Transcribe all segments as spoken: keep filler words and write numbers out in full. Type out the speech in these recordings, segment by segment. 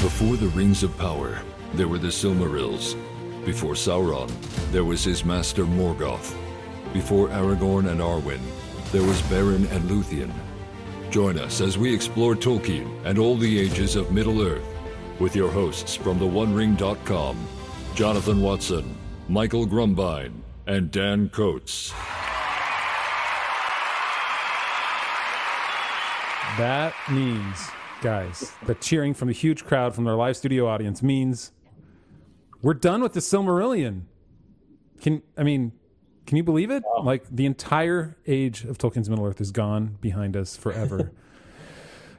Before the Rings of Power, there were the Silmarils. Before Sauron, there was his master Morgoth. Before Aragorn and Arwen, there was Beren and Luthien. Join us as we explore Tolkien and all the ages of Middle-earth with your hosts from the one ring dot com, Jonathan Watson, Michael Grumbine, and Dan Coates. That means, guys, that cheering from a huge crowd from their live studio audience means we're done with the Silmarillion. Can I mean, can you believe it? Wow. Like, the entire age of Tolkien's Middle-earth is gone behind us forever.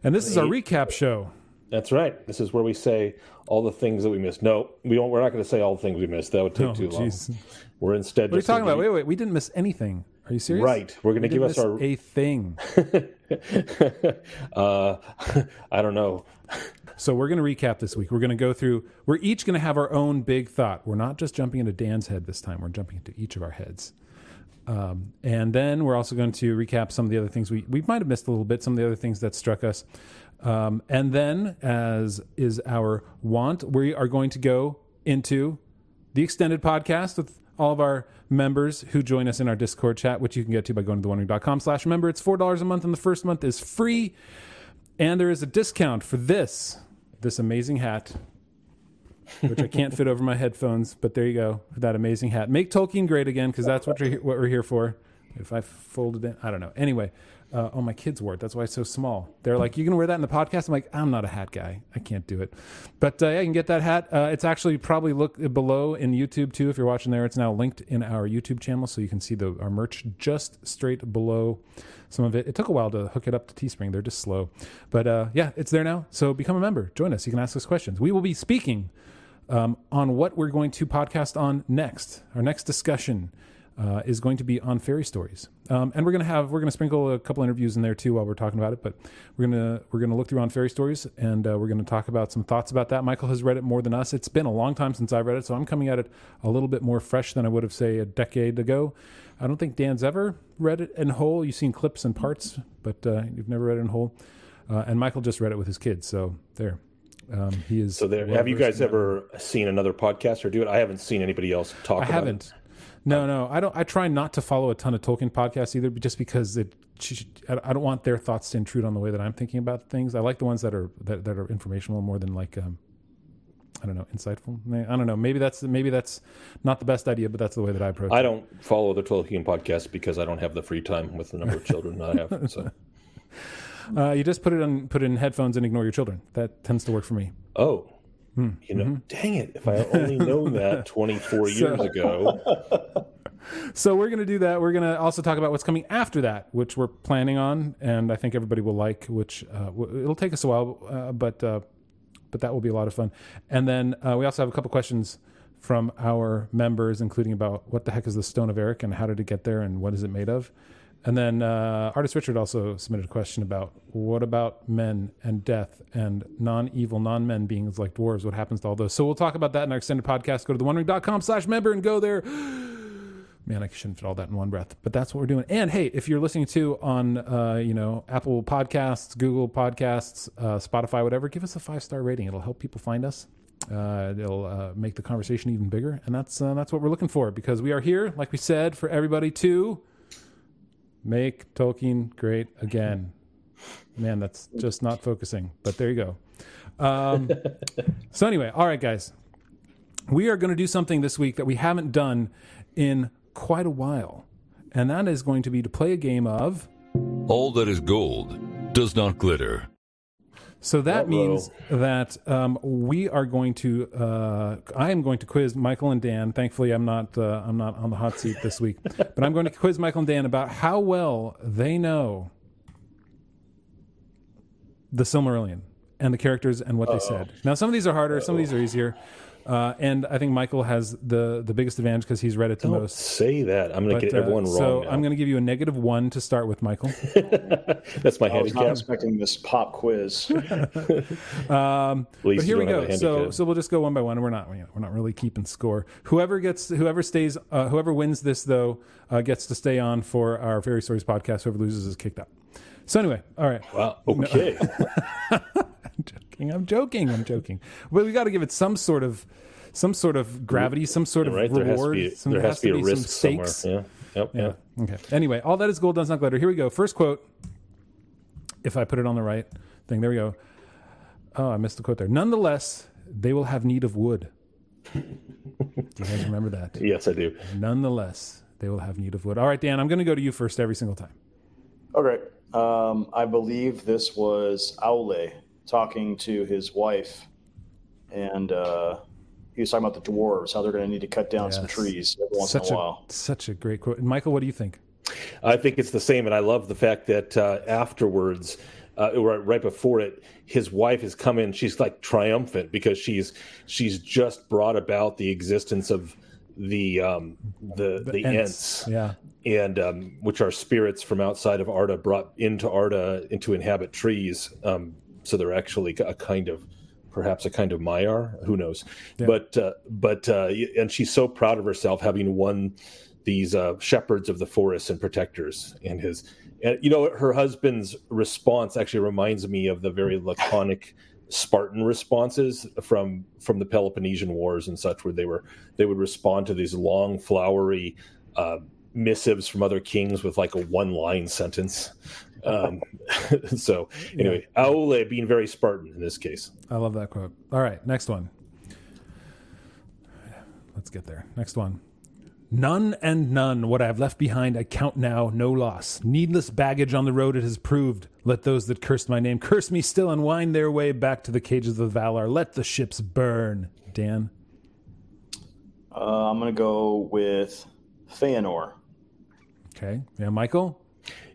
And this is our recap show. That's right. This is where we say all the things that we missed. No, we don't, we're not going to say all the things we missed. That would take no, too geez. long. We're instead... What are you talking about? Wait, wait. We didn't miss anything. Are you serious? Right. We're going to we give us our... a thing. uh, I don't know. So we're going to recap this week. We're going to go through... We're each going to have our own big thought. We're not just jumping into Dan's head this time. We're jumping into each of our heads. Um, and then we're also going to recap some of the other things we... We might have missed a little bit. Some of the other things that struck us. Um, and then, as is our want, we are going to go into the extended podcast with all of our members who join us in our Discord chat, which you can get to by going to the one ring dot com slash member. It's four dollars a month, and the first month is free. And there is a discount for this, this amazing hat, which I can't fit over my headphones, but there you go, that amazing hat. Make Tolkien great again, because that's what, what we're here for. If I folded it, I don't know. Anyway. Uh, oh, my kids wore it. That's why it's so small. They're like, you can wear that in the podcast. I'm like, I'm not a hat guy. I can't do it. But uh, yeah, you can get that hat. Uh, it's actually probably look below in YouTube, too. If you're watching there, it's now linked in our YouTube channel. So you can see the our merch just straight below some of it. It took a while to hook it up to Teespring. They're just slow. But uh, yeah, it's there now. So become a member. Join us. You can ask us questions. We will be speaking um, on what we're going to podcast on next. Our next discussion Uh, is going to be on fairy stories, um, and we're gonna have we're gonna sprinkle a couple interviews in there too while we're talking about it. But we're gonna we're gonna look through on fairy stories, and uh, we're gonna talk about some thoughts about that. Michael has read it more than us. It's been a long time since I've read it, so I'm coming at it a little bit more fresh than I would have, say, a decade ago. I don't think Dan's ever read it in whole. You've seen clips and parts, but uh, you've never read it in whole. Uh, and Michael just read it with his kids, so there. Um, he is. So there. Have you guys ever seen another podcast or do it? I haven't seen anybody else talk. I about haven't. It. No, no, I don't. I try not to follow a ton of Tolkien podcasts either, just because it. I don't want their thoughts to intrude on the way that I'm thinking about things. I like the ones that are that, that are informational more than like, um, I don't know, insightful. I don't know. Maybe that's maybe that's not the best idea, but that's the way that I approach it. I don't follow the Tolkien podcast because I don't have the free time with the number of children I have. So. Uh, you just put it on, put it in headphones and ignore your children. That tends to work for me. Oh. You know, mm-hmm. Dang it, if I had only known that twenty-four years so, ago. So we're going to do that. We're going to also talk about what's coming after that, which we're planning on, and I think everybody will like, which uh, w- it'll take us a while, uh, but uh, but that will be a lot of fun. And then uh, we also have a couple questions from our members, including about what the heck is the Stone of Eric and how did it get there and what is it made of? And then uh, Artist Richard also submitted a question about what about men and death and non-evil, non-men beings like dwarves, what happens to all those. So we'll talk about that in our extended podcast. Go to the one ring dot com slash member and go there. Man, I shouldn't fit all that in one breath, but that's what we're doing. And hey, if you're listening to on, uh, you know, Apple Podcasts, Google Podcasts, uh, Spotify, whatever, give us a five-star rating. It'll help people find us. Uh, it'll uh, make the conversation even bigger. And that's uh, that's what we're looking for, because we are here, like we said, for everybody to... Make Tolkien great again. Man, that's just not focusing, but there you go. Um, so anyway, all right, guys. We are going to do something this week that we haven't done in quite a while, and that is going to be to play a game of... All that is gold does not glitter. So that Uh-oh. means that um, we are going to... Uh, I am going to quiz Michael and Dan. Thankfully, I'm not uh, I'm not on the hot seat this week. But I'm going to quiz Michael and Dan about how well they know the Silmarillion and the characters and what Uh-oh. they said. Now, some of these are harder. Uh-oh. Some of these are easier. Uh, and I think Michael has the, the biggest advantage because he's read it the Don't most. Say that. I'm going to get uh, everyone wrong. So now. I'm going to give you a negative one to start with, Michael. That's my handicap. I was not expecting this pop quiz. um, but here we go. So so we'll just go one by one. We're not we're not really keeping score. Whoever gets whoever stays uh, whoever wins this though uh, gets to stay on for our Fairy Stories podcast. Whoever loses is kicked out. So anyway, all right. Wow. Okay. No. joking. I'm joking. I'm joking. But we got to give it some sort of some sort of gravity, some sort You're of right. reward. There has to be, some, there has to be a risk somewhere. Yeah. Yep, yeah. yeah. Okay. Anyway, all that is gold does not glitter. Here we go. First quote. If I put it on the right thing, there we go. Oh, I missed the quote there. Nonetheless, they will have need of wood. Do you guys remember that? Yes, I do. Nonetheless, they will have need of wood. All right, Dan, I'm going to go to you first every single time. All right. Um, I believe this was Aule talking to his wife, and uh, he was talking about the dwarves, how they're going to need to cut down yes. some trees every once such in a, a while. Such a great quote. And Michael, what do you think? I think it's the same, and I love the fact that uh, afterwards, uh, right, right before it, his wife has come in. She's like triumphant because she's she's just brought about the existence of the um, the the, the Ents, Ents, yeah, and um, which are spirits from outside of Arda brought into Arda to inhabit trees. Um, so they're actually a kind of. Perhaps a kind of Maiar, who knows? Yeah. But uh, but uh, and she's so proud of herself having won these uh, shepherds of the forest and protectors. And his, and you know, her husband's response actually reminds me of the very laconic Spartan responses from from the Peloponnesian Wars and such, where they were they would respond to these long flowery uh, missives from other kings with like a one-line sentence. Um, so anyway, yeah. Aule being very Spartan in this case. I love that quote. All right, next one. Let's get there. Next one. None and none what I have left behind I count now no loss. Needless baggage on the road it has proved. Let those that cursed my name curse me still and wind their way back to the cages of the Valar. Let the ships burn. Dan? Uh, I'm going to go with Fëanor. Okay. Yeah, Michael?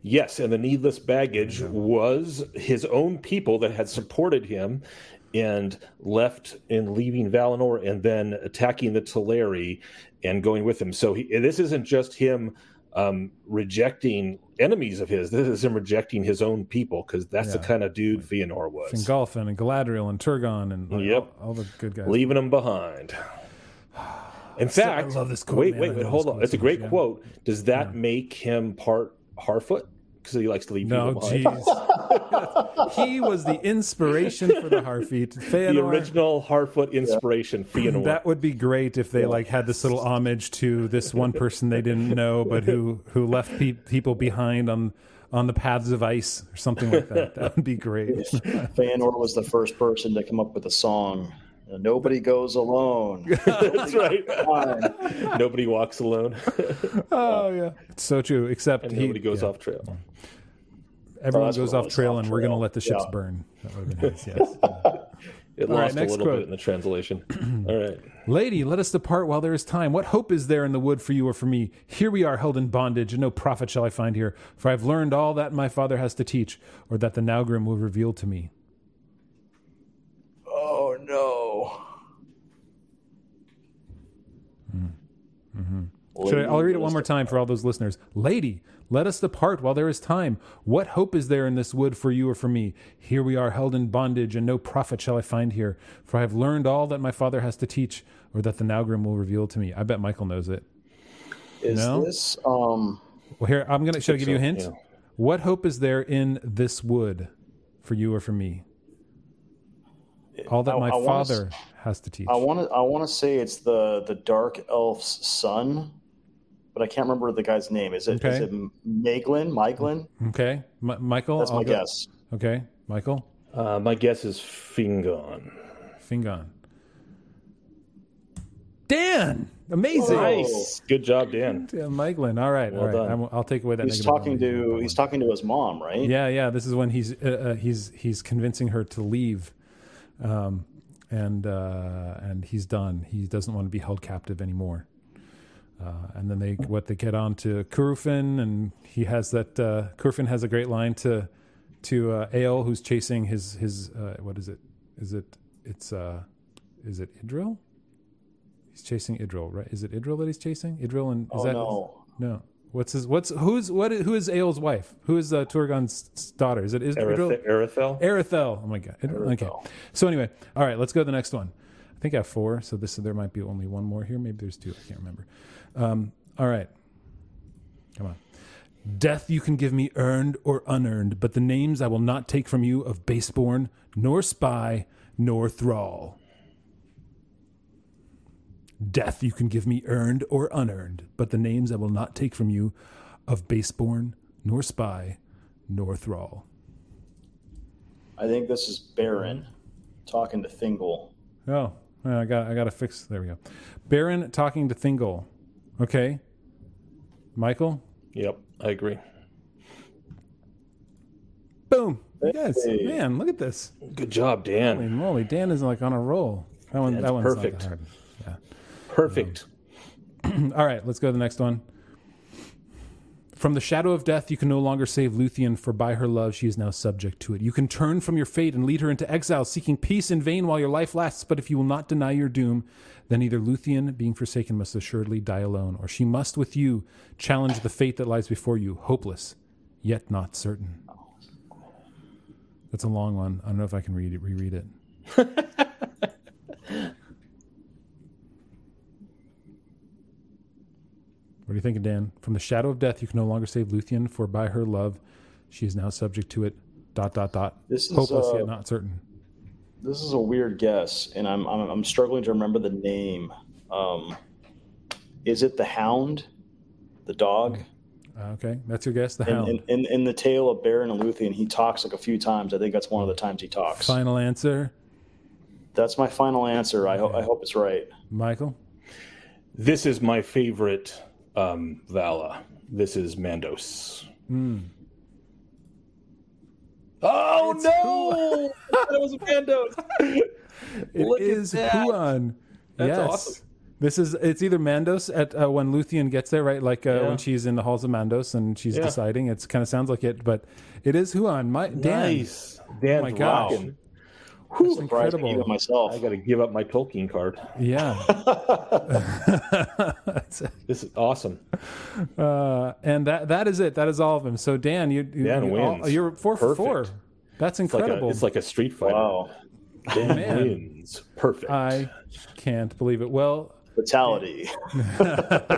Yes, and the needless baggage was his own people that had supported him and left in leaving Valinor and then attacking the Teleri and going with him. So he, this isn't just him um, rejecting enemies of his. This is him rejecting his own people because that's yeah. the kind of dude Fëanor was. Fingolfin and Galadriel and Turgon and like, yep. all, all the good guys. Leaving them behind. In so, fact, I love this quote, wait, man. wait, wait, hold on. That's so a great much, quote. Yeah. Does that yeah. make him part Harfoot? Because he likes to leave people behind. No, jeez. He was the inspiration for the Harfeet. Fëanor. The original Harfoot inspiration, yeah. Fëanor. That would be great if they like had this little homage to this one person they didn't know, but who, who left pe- people behind on on the paths of ice or something like that. That would be great. Fëanor was the first person to come up with a song. Nobody goes alone. That's right. Nobody walks alone. Oh, yeah. It's so true, except... And he, nobody goes yeah. off trail. Everyone oh, goes off trail, off and trail. We're going to let the ships yeah. burn. That would have been nice, yes. It All lost right, a little quote. bit in the translation. All right. Lady, let us depart while there is time. What hope is there in the wood for you or for me? Here we are held in bondage, and no profit shall I find here, for I have learned all that my father has to teach, or that the Nowgrim will reveal to me. Oh, no. Mm. Mm-hmm. Should I, I'll read it one more time for all those listeners. Lady, let us depart while there is time. What hope is there in this wood for you or for me? Here we are held in bondage, and no profit shall I find here, for I have learned all that my father has to teach, or that the Nowgrim will reveal to me. I bet Michael knows it. Is no? this... Um, well, here, I'm going to... Should I give you a hint? Yeah. What hope is there in this wood for you or for me? All that my I, I father to, has to teach. I want to. I want to say it's the, the dark elf's son, but I can't remember the guy's name. Is it? Okay. Is it Maeglin? Maeglin? Okay, M- Michael. That's I'll my go. guess. Okay, Michael. Uh, my guess is Fingon. Fingon. Dan, amazing. Whoa. Nice, good job, Dan. Yeah, Maeglin. All right, well all right. Done. I'm, I'll take away that. He's talking to. He's talking to his mom, right? Yeah, yeah. This is when he's uh, uh, he's he's convincing her to leave. Um, and, uh, and he's done. He doesn't want to be held captive anymore. Uh, and then they, what they get on to Kurufin, and he has that, uh, Kurufin has a great line to, to, uh, Aule, who's chasing his, his, uh, what is it? Is it, it's, uh, is it Idril? He's chasing Idril, right? Is it Idril that he's chasing? Idril and, is oh, that, no. Is, no. What's his? What's who's what? Is, who is Ael's wife? Who is uh, Turgon's daughter? Is it is Aredhel? Aredhel. Aredhel. Oh my God. Aredhel. Okay. So anyway, all right. Let's go to the next one. I think I have four. So this there might be only one more here. Maybe there's two. I can't remember. Um, all right. Come on. Death you can give me earned or unearned, but the names I will not take from you of baseborn, nor spy, nor thrall. Death you can give me earned or unearned, but the names I will not take from you of baseborn, nor spy, nor thrall. I think this is Beren talking to Thingol. Oh, I got I got to fix. There we go. Beren talking to Thingol. Okay. Michael? Yep, I agree. Boom. Yes, hey. Man, look at this. Good job, Dan. Holy moly, Dan is like on a roll. That one, that one's perfect. Not that hard. Yeah. Perfect. Um, all right, let's go to the next one. From the shadow of death, you can no longer save Luthien, for by her love, she is now subject to it. You can turn from your fate and lead her into exile, seeking peace in vain while your life lasts. But if you will not deny your doom, then either Luthien, being forsaken, must assuredly die alone, or she must with you challenge the fate that lies before you, hopeless, yet not certain. That's a long one. I don't know if I can read it, reread it. What are you thinking, Dan? From the shadow of death, you can no longer save Luthien, for by her love, she is now subject to it. Dot dot dot. This is hopeless uh, yet not certain. This is a weird guess, and I'm I'm, I'm struggling to remember the name. Um, is it the Hound, the dog? Uh, okay, that's your guess. The Hound. In, in, in, in the tale of Beren and Luthien, he talks like a few times. I think that's one of the times he talks. Final answer. That's my final answer. I hope I hope it's right. Michael. This is my favorite. Um, Vala. This is Mandos. Mm. Oh, it's no! That was Mandos. It Look is at that. Huan. That's yes. awesome. This is, it's either Mandos at uh, when Luthien gets there, right? Like uh, yeah. when she's in the halls of Mandos and she's yeah. deciding. It kind of sounds like it, but it is Huan. My, nice. Dan. Oh my gosh. Wow. Whew, incredible. I, myself. I gotta give up my Tolkien card. Yeah. This is awesome. Uh, and that that is it. That is all of them. So Dan, you, you Dan you wins. All, you're four Perfect. for four. That's incredible. It's like a, it's like a street fighter. Wow. Dan Man. wins. Perfect. I can't believe it. Well, fatality.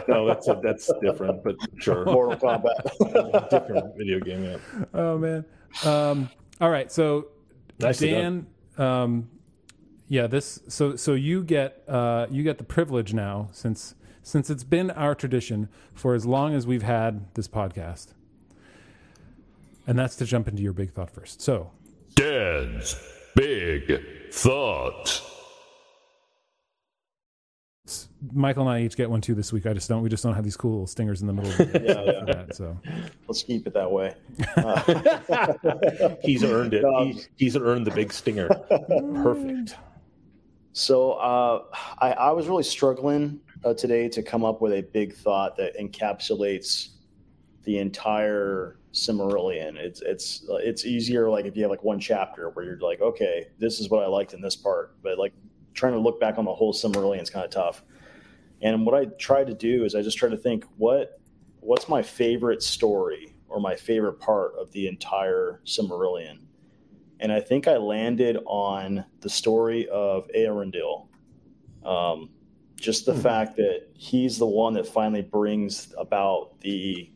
No, that's a, that's different, but sure. Mortal Kombat. Different video game, yeah. Oh man. Um, all right, so Nicely Dan done. Um, yeah, this, so, so you get, uh, you get the privilege now, since, since it's been our tradition for as long as we've had this podcast, and that's to jump into your big thought first. So Dan's big thought. Michael and I each get one too this week. I just don't, we just don't have these cool stingers in the middle of it. Yeah, yeah. That, so let's keep it that way. Uh, he's earned it. He's, he's earned the big stinger. Perfect. So uh, I, I was really struggling uh, today to come up with a big thought that encapsulates the entire Silmarillion. It's, it's, it's easier. Like if you have like one chapter where you're like, okay, this is what I liked in this part, but like, trying to look back on the whole Silmarillion is kind of tough. And what I tried to do is I just tried to think, what what's my favorite story or my favorite part of the entire Silmarillion? And I think I landed on the story of Eärendil. Um, just the mm-hmm. fact that he's the one that finally brings about the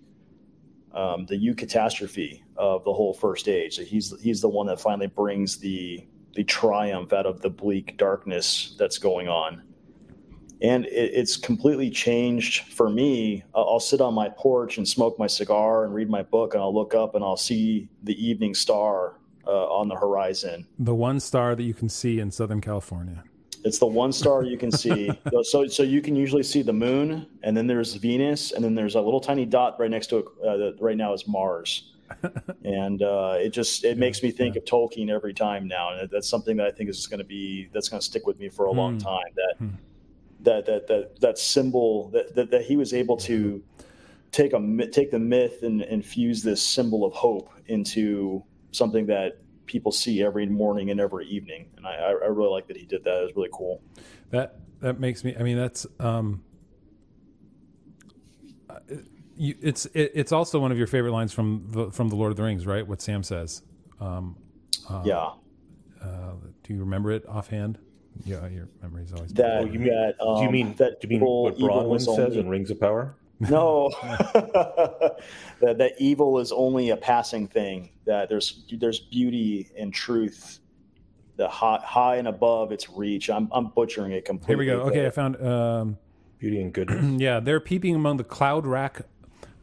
um, the U catastrophe of the whole First Age. So he's he's the one that finally brings the the triumph out of the bleak darkness that's going on. And it, it's completely changed for me. I'll, I'll sit on my porch and smoke my cigar and read my book, and I'll look up and I'll see the evening star uh, on the horizon. The one star that you can see in Southern California. It's the one star you can see. So, so you can usually see the moon, and then there's Venus, and then there's a little tiny dot right next to it. Uh, that right now is Mars. And uh, it just it yeah, makes me think yeah. of Tolkien every time now, and that's something that I think is going to be that's going to stick with me for a mm. long time. That mm. that that that that symbol that, that that he was able to take a take the myth and infuse this symbol of hope into something that people see every morning and every evening. And I, I really like that he did that. It was really cool. That that makes me. I mean, that's. Um, it, You, it's it, it's also one of your favorite lines from the, from the Lord of the Rings, right? What Sam says. Um, uh, yeah. Uh, do you remember it offhand? Yeah, your memory's always. That, oh, you mean, that um, do you mean that? Do you mean what Bronwyn says in Rings of Power? No, that that evil is only a passing thing. That there's there's beauty and truth. The high, high and above its reach. I'm I'm butchering it completely. Here we go. Okay, I found um, beauty and goodness. Yeah, they're peeping among the cloud rack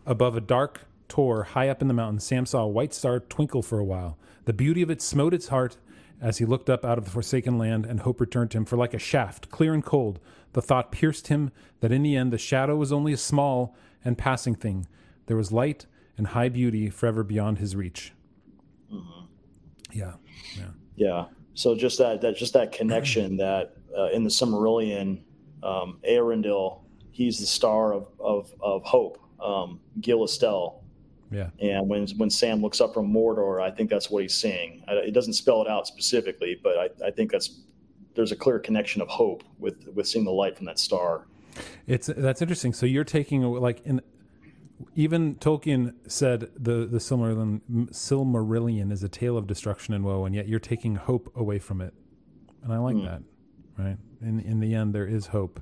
above a dark tor high up in the mountain. Sam saw a white star twinkle for a while. The beauty of it smote its heart as he looked up out of the forsaken land, and hope returned to him, for like a shaft, clear and cold, the thought pierced him that in the end the shadow was only a small and passing thing. There was light and high beauty forever beyond his reach. Mm-hmm. Yeah, yeah, yeah. So just that, that just that connection that uh, in the Silmarillion, um, Eärendil, he's the star of of, of hope, um, Gil Estel. Yeah. And when when Sam looks up from Mordor, I think that's what he's seeing. I, it doesn't spell it out specifically, but I, I think that's there's a clear connection of hope with, with seeing the light from that star. It's that's interesting. So you're taking like in even Tolkien said the the Silmarillion, Silmarillion is a tale of destruction and woe, and yet you're taking hope away from it. And I like mm. that, right? In in the end, there is hope,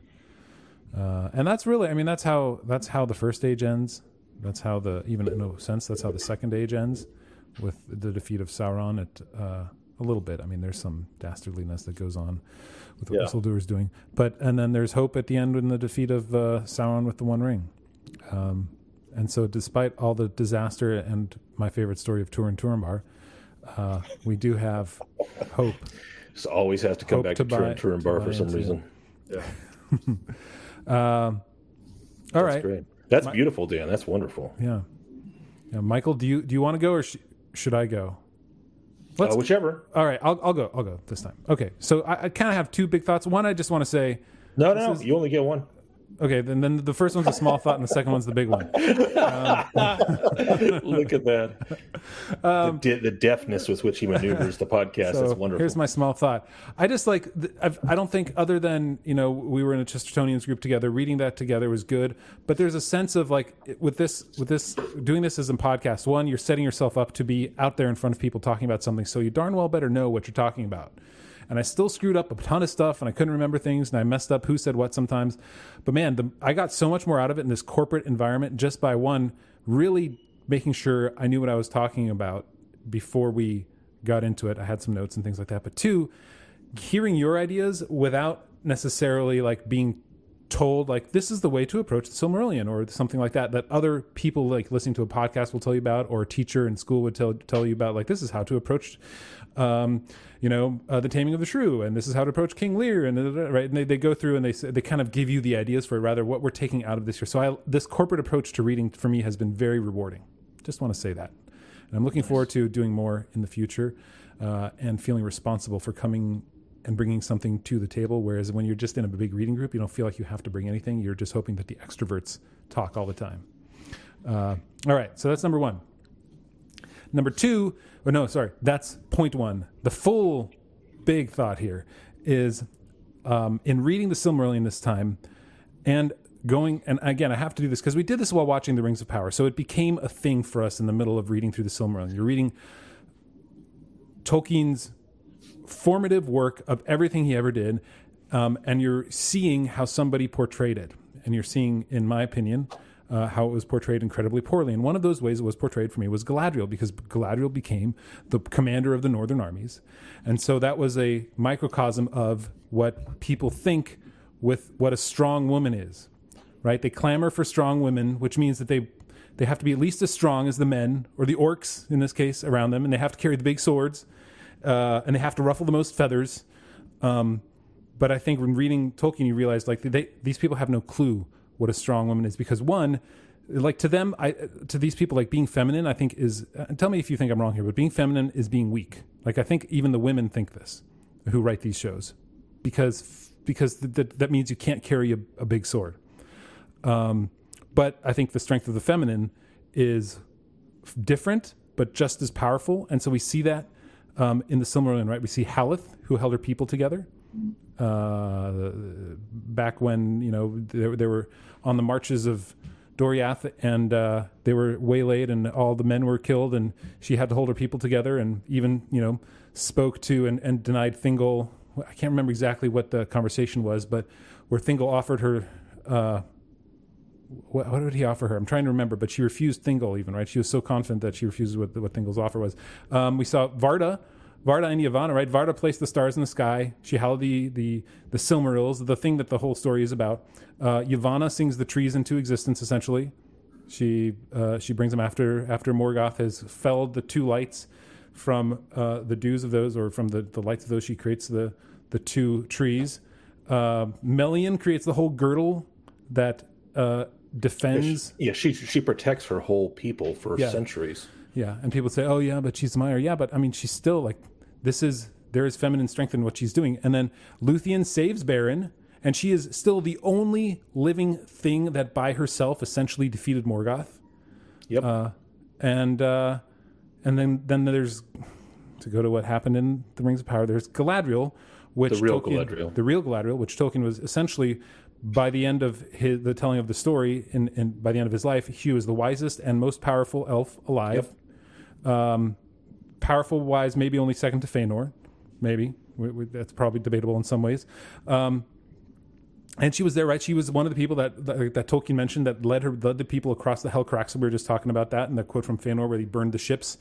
uh, and that's really I mean that's how that's how the first age ends. That's how the, even in no sense, that's how the second age ends, with the defeat of Sauron at uh, a little bit. I mean, there's some dastardliness that goes on with what yeah. Whistledower's doing. But, and then there's hope at the end in the defeat of uh, Sauron with the One Ring. Um, and so despite all the disaster and my favorite story of Turin Turambar, uh, we do have hope. Just always have to come hope back to, to Turin Turambar for some reason. Yeah. uh, all that's right. Great. That's beautiful, Dan. That's wonderful. Yeah. Yeah. Michael, do you do you want to go or sh- should I go? Let's, uh, whichever. All right. I'll I'll go. I'll go this time. Okay. So I, I kind of have two big thoughts. One, I just want to say. No, no. Is, you only get one. Okay. Then then the first one's a small thought and the second one's the big one. Um, Look at that. Um, the, de- the deftness with which he maneuvers the podcast so is wonderful. Here's my small thought. I just like, I've, I don't think other than, you know, we were in a Chestertonians group together, reading that together was good, but there's a sense of like with this, with this, doing this as a podcast, one, you're setting yourself up to be out there in front of people talking about something. So you darn well better know what you're talking about. And I still screwed up a ton of stuff, and I couldn't remember things, and I messed up who said what sometimes. But man, the, I got so much more out of it in this corporate environment just by one, really making sure I knew what I was talking about before we got into it. I had some notes and things like that. But two, hearing your ideas without necessarily like being told like this is the way to approach the Silmarillion or something like that, that other people like listening to a podcast will tell you about, or a teacher in school would tell tell you about, like this is how to approach um you know uh, the Taming of the Shrew, and this is how to approach King Lear, and right and they, they go through and they they kind of give you the ideas for rather what we're taking out of this year. So I this corporate approach to reading for me has been very rewarding. Just want to say that, and I'm looking nice. forward to doing more in the future uh and feeling responsible for coming and bringing something to the table, whereas when you're just in a big reading group, you don't feel like you have to bring anything. You're just hoping that the extroverts talk all the time. Uh, all right, so that's number one. Number two, or no, sorry, that's point one. The full big thought here is um, in reading the Silmarillion this time and going, and again, I have to do this because we did this while watching The Rings of Power, so it became a thing for us in the middle of reading through the Silmarillion. You're reading Tolkien's formative work of everything he ever did, um, and you're seeing how somebody portrayed it, and you're seeing, in my opinion, uh, how it was portrayed incredibly poorly. And one of those ways it was portrayed for me was Galadriel, because Galadriel became the commander of the northern armies, and so that was a microcosm of what people think with what a strong woman is, right? They clamor for strong women, which means that they they have to be at least as strong as the men or the orcs in this case around them, and they have to carry the big swords. Uh, and they have to ruffle the most feathers. Um, but I think when reading Tolkien, you realize like they, these people have no clue what a strong woman is, because one, like to them, I, to these people, like being feminine, I think is, uh, tell me if you think I'm wrong here, but being feminine is being weak. Like I think even the women think this, who write these shows, because, because th- th- that means you can't carry a, a big sword. Um, but I think the strength of the feminine is f- different, but just as powerful. And so we see that. Um, in the Silmarillion, right, we see Haleth, who held her people together uh, back when, you know, they, they were on the marches of Doriath, and uh, they were waylaid and all the men were killed, and she had to hold her people together, and even, you know, spoke to and, and denied Thingol. I can't remember exactly what the conversation was, but where Thingol offered her uh, what, what would he offer her? I'm trying to remember, but she refused Thingol even, right? She was so confident that she refused what, what Thingol's offer was. Um, we saw Varda, Varda and Yavanna, right? Varda placed the stars in the sky. She held the the, the Silmarils, the thing that the whole story is about. Uh, Yavanna sings the trees into existence, essentially. She uh, she brings them after after Morgoth has felled the two lights from uh, the dews of those, or from the, the lights of those. She creates the, the two trees. Uh, Melian creates the whole girdle that uh, defends. Yeah, she, yeah, she she protects her whole people for yeah. centuries. Yeah, and people say, oh, yeah, but she's Maiar. Yeah, but I mean, she's still like, this is, there is feminine strength in what she's doing. And then Luthien saves Beren, and she is still the only living thing that by herself essentially defeated Morgoth. Yep. Uh, and uh, and then, then there's, to go to what happened in The Rings of Power, there's Galadriel, which the real Tolkien, Galadriel. The real Galadriel, which Tolkien was essentially, by the end of his, the telling of the story, and, and by the end of his life, he was the wisest and most powerful elf alive. Yep. Um, powerful, wise, maybe only second to Fëanor, maybe we, we, that's probably debatable in some ways. Um, and she was there, right? She was one of the people that that, that Tolkien mentioned that led her led the people across the Hellcrax. So we were just talking about that, and the quote from Fëanor where he burned the ships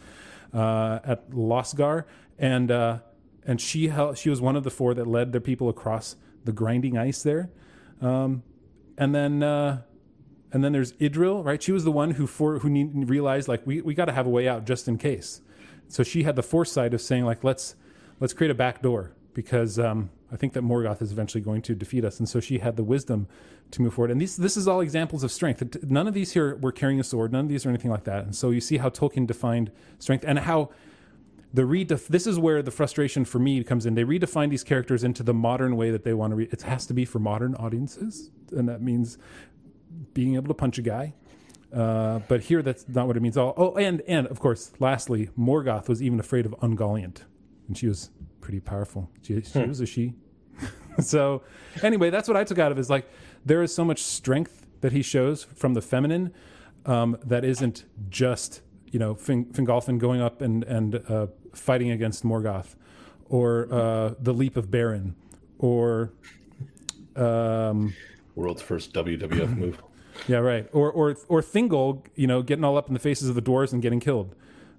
uh, at Losgar, and uh, and she held, she was one of the four that led their people across the grinding ice there, um, and then. Uh, And then there's Idril, right? She was the one who for, who need, realized, like, we, we got to have a way out just in case. So she had the foresight of saying, like, let's let's create a back door because um, I think that Morgoth is eventually going to defeat us. And so she had the wisdom to move forward. And these, this is all examples of strength. None of these here were carrying a sword. None of these are anything like that. And so you see how Tolkien defined strength and how the redef- this is where the frustration for me comes in. They redefine these characters into the modern way that they want to read. It has to be for modern audiences, and that means being able to punch a guy, uh, but here that's not what it means at all. Oh, and and of course, lastly, Morgoth was even afraid of Ungoliant, and she was pretty powerful. She, she hmm. was a she. So anyway, that's what I took out of it, is like there is so much strength that he shows from the feminine um, that isn't just, you know, Fing- Fingolfin going up and and uh, fighting against Morgoth, or uh, the leap of Beren, or um, world's first W W F move. Yeah, right. Or or or Thingol, you know, getting all up in the faces of the dwarves and getting killed.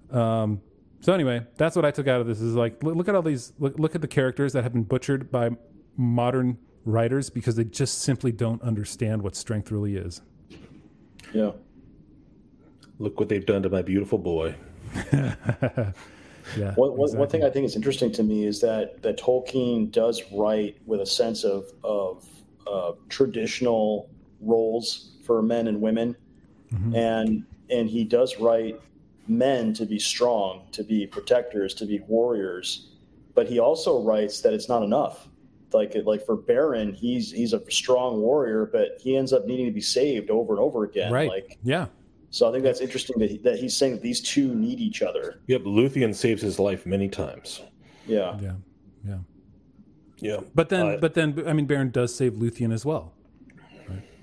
Um, so anyway, that's what I took out of this. Is like, look at all these. Look, look at the characters that have been butchered by modern writers because they just simply don't understand what strength really is. Yeah. Look what they've done to my beautiful boy. Yeah. One, one, exactly. one thing I think is interesting to me is that that Tolkien does write with a sense of of uh, traditional roles for men and women, mm-hmm. and and he does write men to be strong, to be protectors, to be warriors, but he also writes that it's not enough. Like like for Beren, he's he's a strong warrior, but he ends up needing to be saved over and over again. Right. Like, yeah. So I think that's interesting that, he, that he's saying that these two need each other. Yep. Luthien saves his life many times. Yeah. Yeah. Yeah. Yeah. But then, uh, but then, I mean, Beren does save Luthien as well.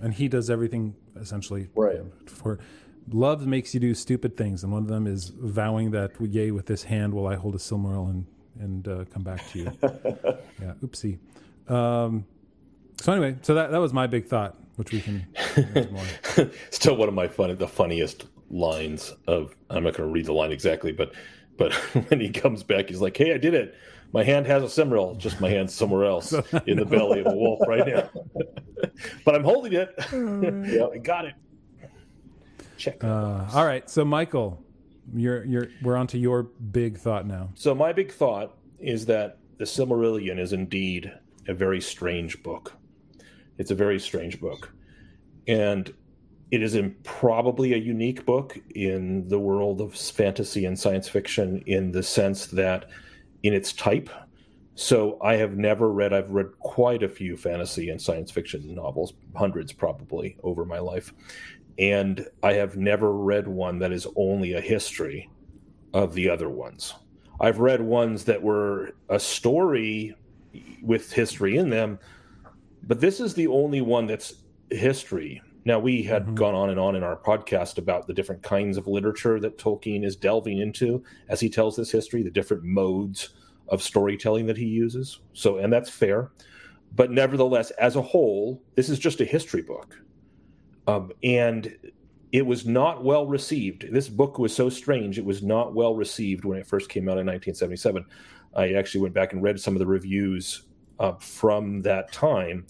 And he does everything essentially right. For love makes you do stupid things, and one of them is vowing that, yea, with this hand will I hold a Silmaril and and uh, come back to you. Yeah, oopsie. Um, so anyway, so that that was my big thought, which we can. More. Still one of my fun, the funniest lines of. I'm not going to read the line exactly, but but when he comes back, he's like, "Hey, I did it. My hand has a Silmaril, just my hand's somewhere else in the belly of a wolf right now. But I'm holding it. Yeah, I got it." Check. Uh, all right, so Michael, you're you're we're on to your big thought now. So my big thought is that the Silmarillion is indeed a very strange book. It's a very strange book. And it is probably a unique book in the world of fantasy and science fiction in the sense that in its type. So I have never read, I've read quite a few fantasy and science fiction novels, hundreds probably over my life. And I have never read one that is only a history of the other ones. I've read ones that were a story with history in them, but this is the only one that's history. Now, we had mm-hmm. gone on and on in our podcast about the different kinds of literature that Tolkien is delving into as he tells this history, the different modes of storytelling that he uses. So, and that's fair. But nevertheless, as a whole, this is just a history book. Um, and it was not well received. This book was so strange, it was not well received when it first came out in nineteen seventy-seven. I actually went back and read some of the reviews uh, from that time.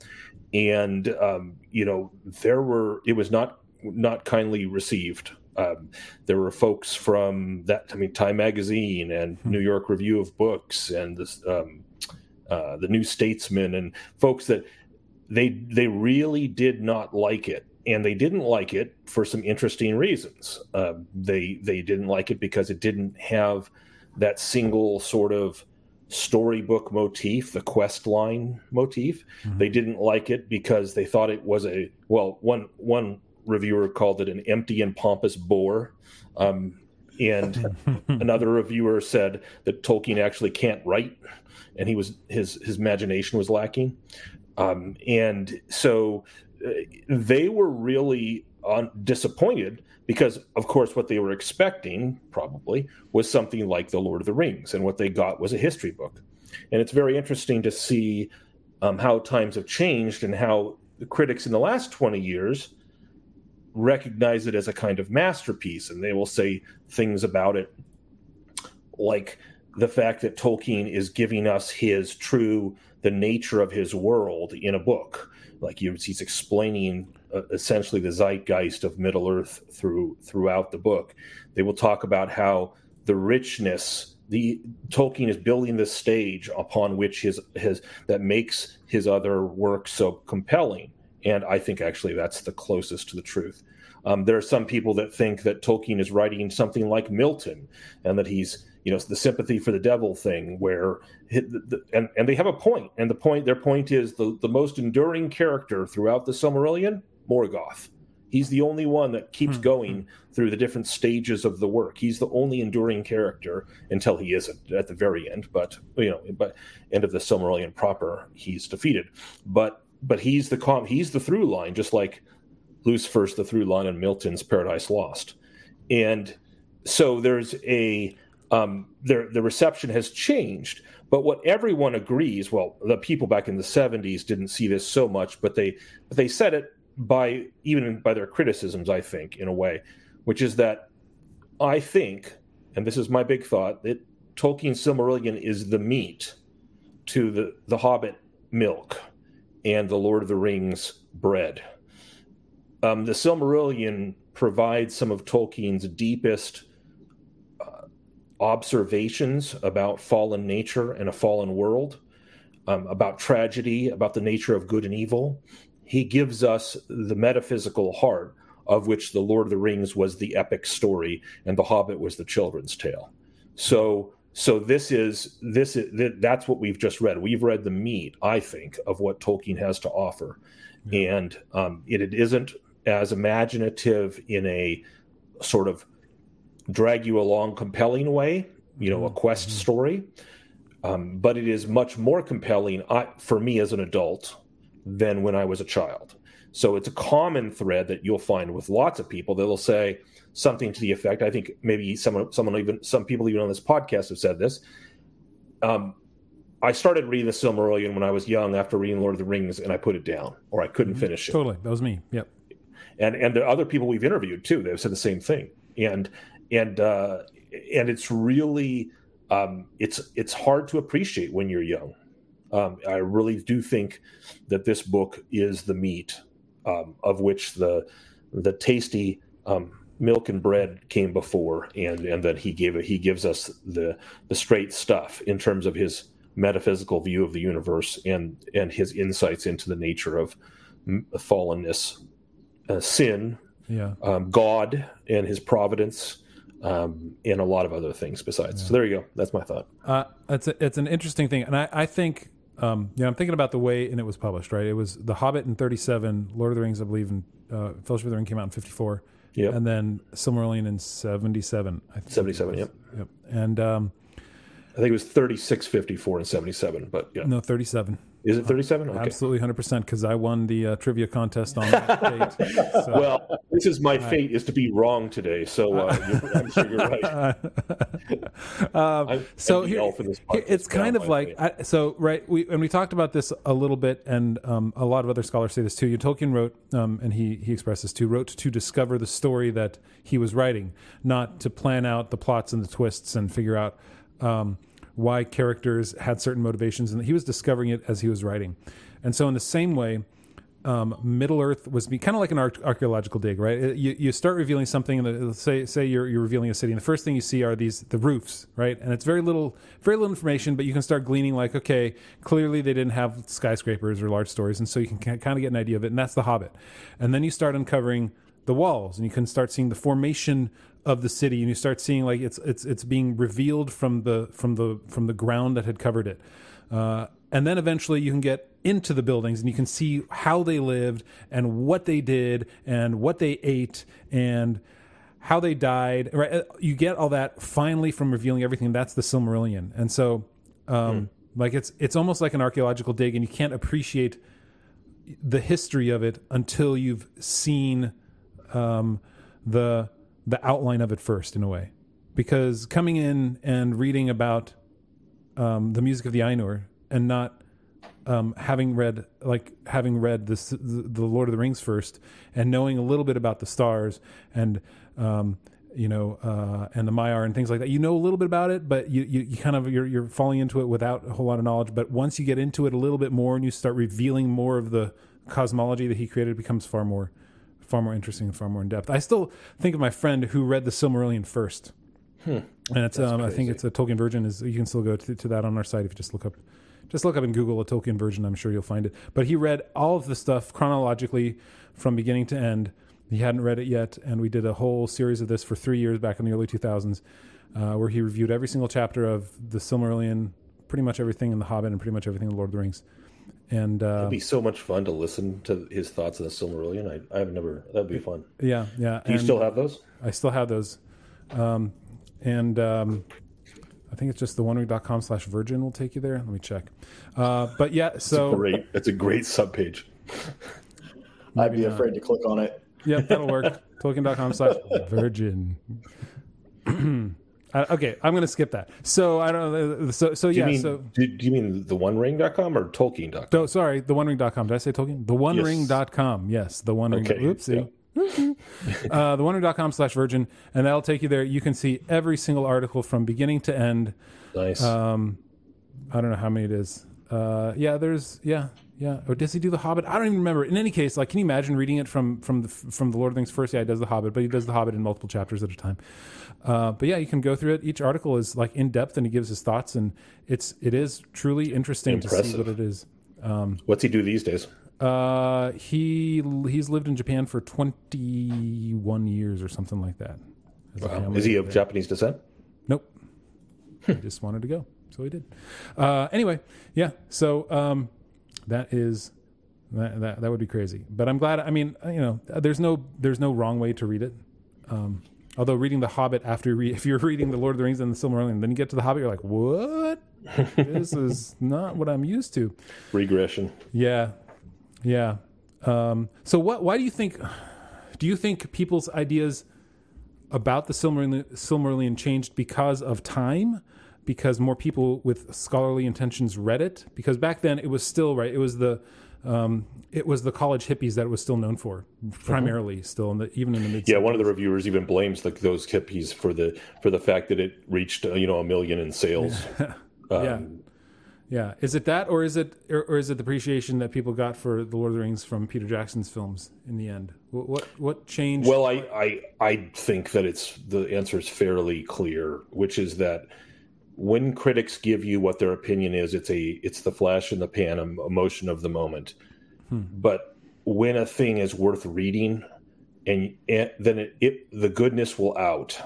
And, um, you know, there were, it was not not kindly received. Um, there were folks from that, I mean, Time Magazine and New York Review of Books and this, um, uh, the New Statesman, and folks that they they really did not like it, and they didn't like it for some interesting reasons. Uh, they they didn't like it because it didn't have that single sort of storybook motif, the quest line motif. Mm-hmm. They didn't like it because they thought it was a well, one one. reviewer called it an empty and pompous bore, um, and another reviewer said that Tolkien actually can't write, and he was his his imagination was lacking, um, and so uh, they were really uh, disappointed because, of course, what they were expecting probably was something like the Lord of the Rings, and what they got was a history book. And it's very interesting to see um, how times have changed and how the critics in the last twenty years recognize it as a kind of masterpiece, and they will say things about it like the fact that Tolkien is giving us his true, the nature of his world in a book. Like he's explaining uh, essentially the zeitgeist of Middle-earth through throughout the book. They will talk about how the richness, the Tolkien is building this stage upon which his his that makes his other work so compelling. And I think actually that's the closest to the truth. Um, there are some people that think that Tolkien is writing something like Milton, and that he's, you know, the sympathy for the devil thing, where the, the, and and they have a point. And the point, their point is the the most enduring character throughout the Silmarillion, Morgoth. He's the only one that keeps mm-hmm. going through the different stages of the work. He's the only enduring character until he isn't at the very end. But you know, but end of the Silmarillion proper, he's defeated. But But he's the com- he's the through line, just like Lucifer's the through line in Milton's Paradise Lost. And so there's a um, there the reception has changed. But what everyone agrees, well, the people back in the seventies didn't see this so much, but they but they said it by even by their criticisms, I think, in a way, which is that I think, and this is my big thought, that Tolkien's Silmarillion is the meat to the, the Hobbit milk and the Lord of the Rings bread. Um, the Silmarillion provides some of Tolkien's deepest uh, observations about fallen nature and a fallen world, um, about tragedy, about the nature of good and evil. He gives us the metaphysical heart of which the Lord of the Rings was the epic story and the Hobbit was the children's tale. So So this is this is that's what we've just read. We've read the meat, I think, of what Tolkien has to offer, yeah. and um, it, it isn't as imaginative in a sort of drag you along, compelling way, you know, a quest mm-hmm. story. Um, but it is much more compelling I, for me as an adult than when I was a child. So it's a common thread that you'll find with lots of people. They'll say something to the effect, I think maybe someone, someone even some people even on this podcast have said this. Um, I started reading the Silmarillion when I was young after reading Lord of the Rings, and I put it down, or I couldn't finish it. Totally, that was me. Yep. And and there are other people we've interviewed too. They've said the same thing. And and uh, and it's really um, it's it's hard to appreciate when you're young. Um, I really do think that this book is the meat. Um, of which the the tasty um, milk and bread came before, and, and that he gave he gives us the the straight stuff in terms of his metaphysical view of the universe and and his insights into the nature of fallenness, uh, sin, yeah. um, God and his providence, um, and a lot of other things besides. Yeah. So there you go. That's my thought. Uh, it's a, it's an interesting thing, and I, I think. Um, yeah, I'm thinking about the way, and it was published, right? It was The Hobbit in thirty-seven, Lord of the Rings, I believe, and uh, Fellowship of the Ring came out in fifty-four, yep. and then Silmarillion in seventy-seven. I think seventy-seven, yep. Yep. And um, I think it was thirty-six, fifty-four, and seventy-seven, but yeah. No, thirty-seven. Is it thirty-seven? Okay. Absolutely, one hundred percent, because I won the uh, trivia contest on that date. So. Well, this is my fate, is to be wrong today, so uh, you're, I'm sure you're right. uh, I'm, so here, podcast, it's kind of like, I, so right, we and we talked about this a little bit, and um, a lot of other scholars say this too. Tolkien wrote, um, and he, he expressed this too, wrote to discover the story that he was writing, not to plan out the plots and the twists and figure out... Um, why characters had certain motivations, and he was discovering it as he was writing. And so in the same way, um, Middle-earth was be, kind of like an ar- archaeological dig, right? It, you, you start revealing something, and say say you're, you're revealing a city, and the first thing you see are these the roofs, right? And it's very little very little information, but you can start gleaning like, okay, clearly they didn't have skyscrapers or large stories, and so you can kind of get an idea of it, and that's The Hobbit. And then you start uncovering the walls, and you can start seeing the formation of the city, and you start seeing like it's it's it's being revealed from the from the from the ground that had covered it, uh, and then eventually you can get into the buildings and you can see how they lived and what they did and what they ate and how they died. Right, you get all that finally from revealing everything. That's the Silmarillion, and so um, hmm. like it's it's almost like an archaeological dig, and you can't appreciate the history of it until you've seen um, the the outline of it first, in a way, because coming in and reading about um, the music of the Ainur and not um, having read like having read this, the Lord of the Rings first and knowing a little bit about the stars and um, you know uh, and the Maiar and things like that, you know a little bit about it, but you, you, you kind of you're, you're falling into it without a whole lot of knowledge. But once you get into it a little bit more and you start revealing more of the cosmology that he created, it becomes far more. Far more interesting and far more in depth. I still think of my friend who read the Silmarillion first, hmm. and it's um, I think it's a Tolkien version. Is you can still go to, to that on our site if you just look up, just look up in Google a Tolkien version. I'm sure you'll find it. But he read all of the stuff chronologically from beginning to end. He hadn't read it yet, and we did a whole series of this for three years back in the early two thousands, uh, where he reviewed every single chapter of the Silmarillion, pretty much everything in The Hobbit, and pretty much everything in The Lord of the Rings. And uh, it'd be so much fun to listen to his thoughts on the Silmarillion. I, I've never, that'd be fun. Yeah, yeah. Do you and still have those? I still have those. Um, and um, I think it's just the one ring dot com slash virgin will take you there. Let me check. Uh, but yeah, so. It's a great, it's a great subpage. I'd be not. afraid to click on it. Yep, that'll work. Tolkien dot com slash virgin. Uh, okay, I'm going to skip that. So I don't know. So, so do yeah. Mean, so do, do you mean the one ring dot com or Tolkien dot com? Oh, sorry, the one ring dot com. Did I say Tolkien? the one ring dot com. Yes, the one ring. Okay. Oopsie. Yeah. uh, the one ring dot com slash virgin, and that'll take you there. You can see every single article from beginning to end. Nice. Um, I don't know how many it is. Uh, yeah, there's yeah, yeah. Or does he do The Hobbit? I don't even remember. In any case, like, can you imagine reading it from from the from the Lord of the Rings first? Yeah, he does The Hobbit, but he does The Hobbit in multiple chapters at a time. Uh, but yeah, you can go through it. Each article is like in depth, and he gives his thoughts, and it's it is truly interesting Impressive. to see what it is. Um, What's he do these days? Uh, he he's lived in Japan for twenty-one years or something like that. Wow. Is he of Japanese descent? Nope. He just wanted to go, so he did. Uh, anyway, yeah. So um, that is that, that that would be crazy, but I'm glad. I mean, you know, there's no there's no wrong way to read it. Um, Although reading The Hobbit after you read, if you're reading The Lord of the Rings and The Silmarillion, then you get to The Hobbit, you're like, what? This is not what I'm used to. Regression. Yeah, yeah. Um, so what? Why do you think? Do you think people's ideas about the Silmarillion, Silmarillion changed because of time? Because more people with scholarly intentions read it? Because back then it was still right. It was the Um, it was the college hippies that it was still known for, primarily mm-hmm. still, in the, even in the mid. Yeah, one of the reviewers even blames like those hippies for the for the fact that it reached uh, you know a million in sales. Yeah. Um, yeah, yeah. Is it that, or is it, or, or is it the appreciation that people got for the Lord of the Rings from Peter Jackson's films in the end? What what, what changed? Well, I, I I think that it's the answer is fairly clear, which is that when critics give you what their opinion is, it's a it's the flash in the pan, emotion of the moment. Hmm. But when a thing is worth reading, and, and then it, it the goodness will out.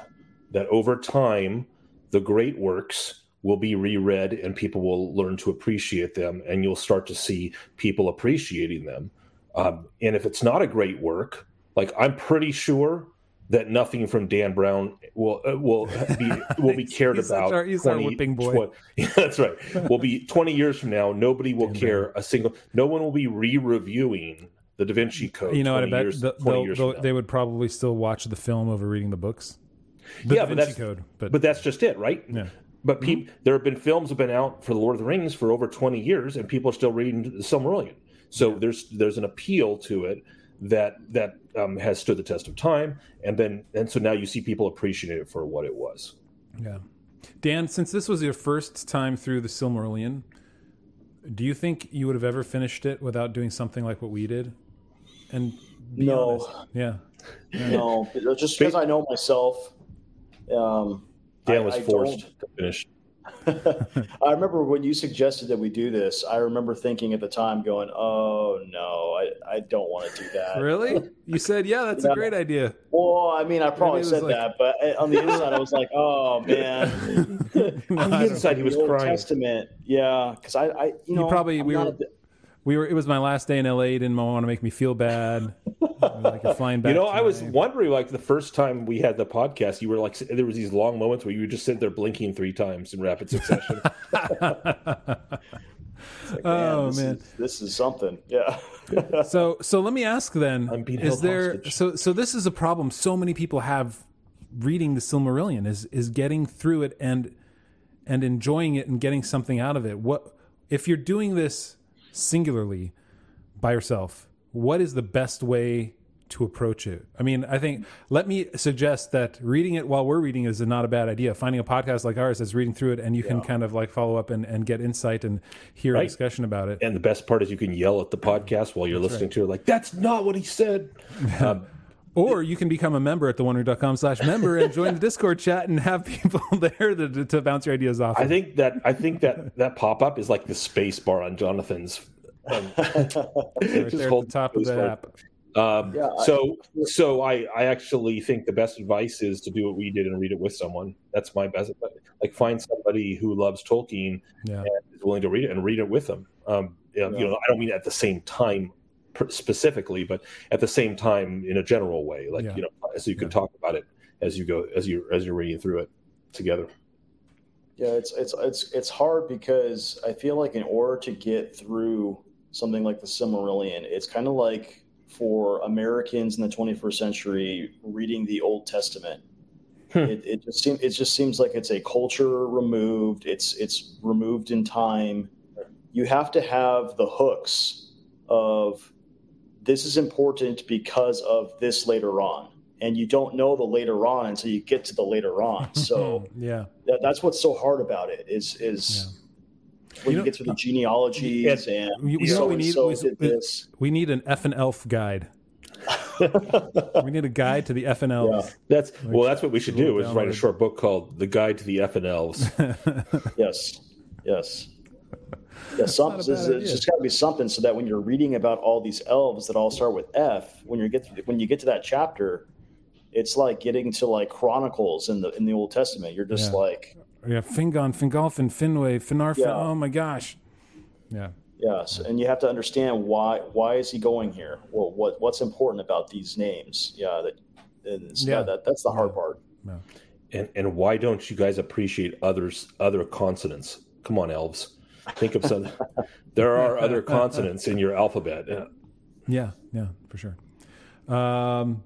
That over time, the great works will be reread, and people will learn to appreciate them, and you'll start to see people appreciating them. Um, and if it's not a great work, like I'm pretty sure that nothing from Dan Brown will uh, will be will be cared he's about. Our, he's twenty, our whipping boy. twenty, yeah, that's right. Will be twenty years from now. Nobody will Dan care Brown. a single. No one will be re-reviewing the Da Vinci Code. You know what I bet? Years, the, they'll, they'll, they would probably still watch the film over reading the books. The yeah, da Vinci but that's Code, but, but that's just it, right? Yeah. But pe- mm-hmm. there have been films have been out for the Lord of the Rings for over twenty years, and people are still reading the Silmarillion. So yeah. there's there's an appeal to it that that um, has stood the test of time, and then and so now you see people appreciate it for what it was. Yeah, Dan, since this was your first time through the Silmarillion, do you think you would have ever finished it without doing something like what we did? And be no, honest. yeah, right. no, just because I know myself. Um, Dan was I, I forced to finish. I remember when you suggested that we do this, I remember thinking at the time going, oh, no, I, I don't want to do that. Really? You said, yeah, that's yeah. a great idea. Well, I mean, I probably said like... that, but on the inside, I was like, oh, man. no, on the inside, he was Old crying. Testament. Yeah, because I, I, you, you know, probably, we were, a... we were, it was my last day in L A. You didn't want to make me feel bad. Like a flying back you know, I was name. wondering, like the first time we had the podcast, you were like, there was these long moments where you would just sit there blinking three times in rapid succession. like, man, oh this man, is, this is something. Yeah. so, so let me ask then: I'm being held there hostage. so so this is a problem so many people have reading the Silmarillion is is getting through it and and enjoying it and getting something out of it. What if you're doing this singularly by yourself? What is the best way to approach it? I mean, I think, let me suggest that reading it while we're reading is not a bad idea. Finding a podcast like ours that's reading through it and you yeah. can kind of like follow up and, and get insight and hear right. a discussion about it. And the best part is you can yell at the podcast while you're that's listening right. to it, like, that's not what he said. Um, or you can become a member at the one ring dot com slash member and join the Discord chat and have people there to, to bounce your ideas off. I of. think that I think that, that pop-up is like the space bar on Jonathan's Um, right just hold the top of that app. Um, yeah, so, I, so I, I actually think the best advice is to do what we did and read it with someone. That's my best advice. Like find somebody who loves Tolkien yeah. and is willing to read it and read it with them. Um, yeah. You know, I don't mean at the same time specifically, but at the same time in a general way. Like yeah. you know, so you can yeah. talk about it as you go as you as you're reading through it together. Yeah, it's it's it's it's hard because I feel like in order to get through something like the Silmarillion, it's kind of like for Americans in the twenty-first century reading the Old Testament. Hmm. It, it just seems it just seems like it's a culture removed. It's it's removed in time. You have to have the hooks of this is important because of this later on, and you don't know the later on until you get to the later on. So yeah, that, that's what's so hard about it is is. Yeah. When you, you know, get to the genealogies and, and you, you know, so we need so we, this. we need an F and Elf guide. We need a guide to the F and Elves. Yeah. That's like, well, that's what we should do. Is write a short book called "The Guide to the F and Elves." yes, yes, yeah. Some, it's just got to be something so that when you're reading about all these elves that all start with F, when you get to, when you get to that chapter, it's like getting to like Chronicles in the in the Old Testament. You're just yeah. like. Yeah, Fingon, Fingolfin, Finway, Fëanor. Yeah. Oh my gosh! Yeah. Yes, and you have to understand why. Why is he going here? Well, what what's important about these names? Yeah, that. And so yeah, that that's the hard yeah. part. Yeah. And and why don't you guys appreciate others other consonants? Come on, elves, think of some. There are other consonants in your alphabet. Yeah, yeah, yeah for sure. Um,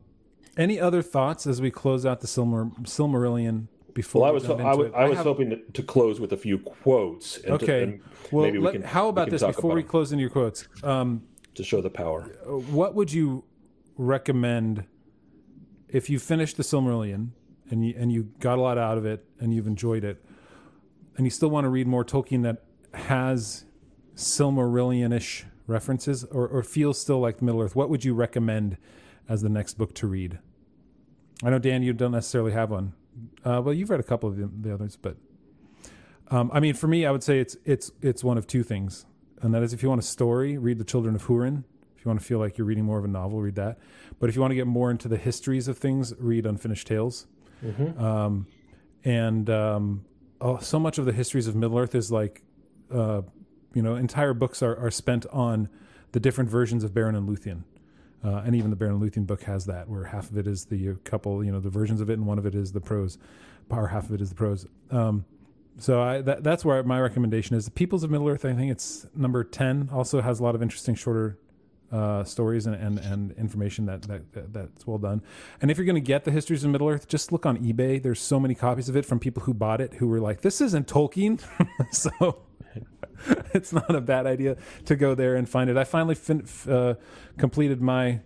any other thoughts as we close out the Silmar- Silmarillion? Before well, I was ho- I, w- I, I was have... hoping to, to close with a few quotes. And okay. To, and well, maybe we let, can, how about we can this before about we close into your quotes? Um, to show the power. What would you recommend if you finished the Silmarillion and you, and you got a lot out of it and you've enjoyed it and you still want to read more Tolkien that has Silmarillion-ish references or, or feels still like Middle-earth? What would you recommend as the next book to read? I know, Dan, you don't necessarily have one. Uh, well, you've read a couple of the, the others, but um, I mean, for me, I would say it's it's it's one of two things, and that is if you want a story, read The Children of Huan. If you want to feel like you're reading more of a novel, read that. But if you want to get more into the histories of things, read Unfinished Tales. Mm-hmm. Um, and um, oh, so much of the histories of Middle-earth is like, uh, you know, entire books are, are spent on the different versions of Beren and Luthien. Uh, and even the Beren and Luthien book has that, where half of it is the couple, you know, the versions of it, and one of it is the prose, or half of it is the prose. Um, so I, that, that's where my recommendation is. The Peoples of Middle-earth, I think it's number ten, also has a lot of interesting shorter uh, stories and, and, and information that, that that's well done. And if you're going to get the Histories of Middle-earth, just look on eBay. There's so many copies of it from people who bought it who were like, this isn't Tolkien. So... it's not a bad idea to go there and find it. I finally fin- f- uh, completed my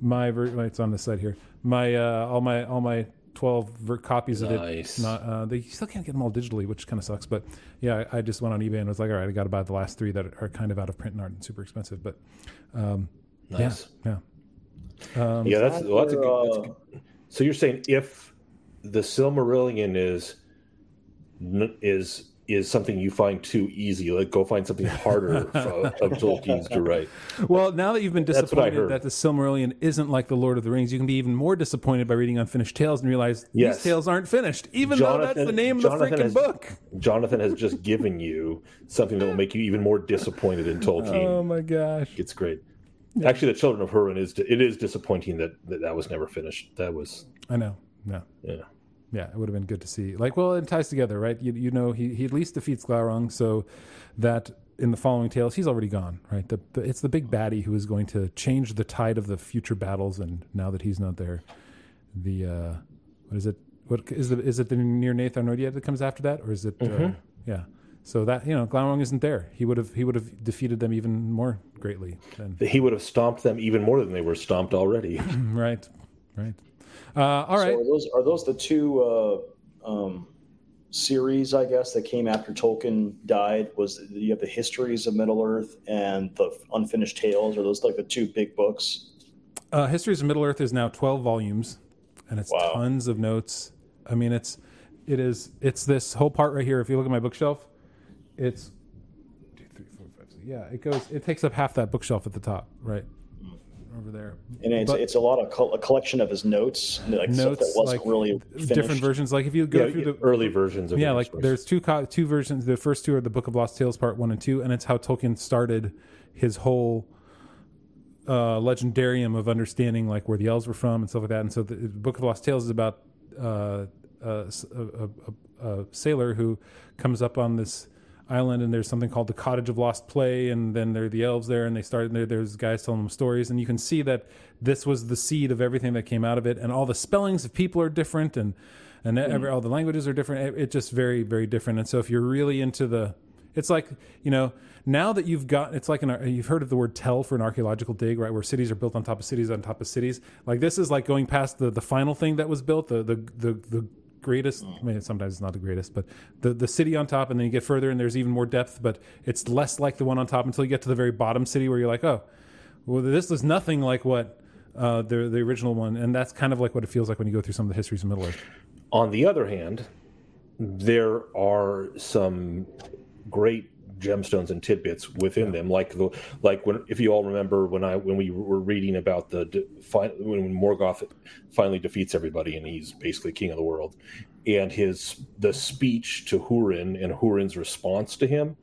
my ver- it's on the side here. My uh, all my all my twelve ver- copies nice. of it. Not, uh, they you still can't get them all digitally, which kind of sucks. But yeah, I, I just went on eBay and was like, all right, I got to buy the last three that are kind of out of print and aren't super expensive. But um, nice. yeah, yeah, um, yeah. That's, well, that's, a good, that's good. So you're saying if the Silmarillion is is. is something you find too easy, like go find something harder of Tolkien's to write. Well, now that you've been disappointed that the Silmarillion isn't like the Lord of the Rings, you can be even more disappointed by reading Unfinished Tales and realize yes. these tales aren't finished, even Jonathan, though that's the name Jonathan of the freaking has, book. Jonathan has just given you something that will make you even more disappointed in Tolkien. Oh my gosh. It's great. Yeah. Actually, the Children of Hurin, is it is disappointing that, that that was never finished. That was... I know. No. Yeah. Yeah, it would have been good to see. Like, well, it ties together, right? You, you know, he, he at least defeats Glaurung, so that in the following tales, he's already gone, right? The, the, it's the big baddie who is going to change the tide of the future battles, and now that he's not there, the uh, what is it? What is the is it the Nir Nath Arnodiad that comes after that, or is it? Mm-hmm. Uh, yeah. So that you know, Glaurung isn't there. He would have he would have defeated them even more greatly. Than... He would have stomped them even more than they were stomped already. Right. Right. Uh, all right. So are those are those the two uh, um, series, I guess, that came after Tolkien died? Was you have the Histories of Middle-earth and the Unfinished Tales? Are those like the two big books? Uh, Histories of Middle-earth is now twelve volumes, and it's wow. tons of notes. I mean, it's it is it's this whole part right here. If you look at my bookshelf, it's two, three, four, five, six. Yeah, it goes. It takes up half that bookshelf at the top, right? Over there, and it's but, it's a lot of co- a collection of his notes, like notes, stuff that wasn't like really finished. Different versions. Like if you go yeah, through the early versions, of yeah, like versions. There's two co- two versions. The first two are the Book of Lost Tales, Part One and Two, and it's how Tolkien started his whole uh, legendarium of understanding, like where the elves were from and stuff like that. And so the, the Book of Lost Tales is about uh, a, a, a, a sailor who comes up on this island, and there's something called the Cottage of Lost Play, and then there are the elves there, and they started there. There's guys telling them stories, and you can see that this was the seed of everything that came out of it, and all the spellings of people are different, and and mm-hmm. every, all the languages are different. It's it just very, very different. And so if you're really into the, it's like you know now that you've got, it's like an you've heard of the word tell for an archaeological dig, right? Where cities are built on top of cities on top of cities. Like this is like going past the the final thing that was built, the the the. the greatest, I mean, sometimes it's not the greatest, but the, the city on top, and then you get further and there's even more depth, but it's less like the one on top until you get to the very bottom city where you're like, oh, well, this was nothing like what uh, the the original one, and that's kind of like what it feels like when you go through some of the Histories of Middle-earth. On the other hand, there are some great gemstones and tidbits within yeah. them, like the like when if you all remember when I when we were reading about the de, fi, when Morgoth finally defeats everybody and he's basically king of the world, and his the speech to Hurin and Hurin's response to him,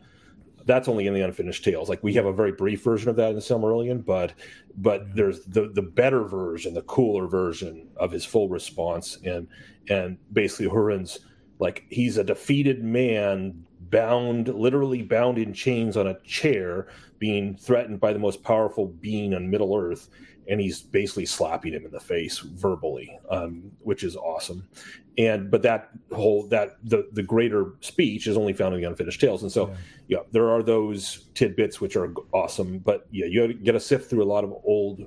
that's only in the Unfinished Tales. Like we have a very brief version of that in the Silmarillion, but but yeah. there's the the better version, the cooler version of his full response, and and basically Hurin's like he's a defeated man. Bound, literally bound in chains on a chair, being threatened by the most powerful being on Middle Earth, and he's basically slapping him in the face verbally, um, which is awesome. And but that whole that the the greater speech is only found in the Unfinished Tales, and so yeah, yeah there are those tidbits which are awesome. But yeah, you got to sift through a lot of old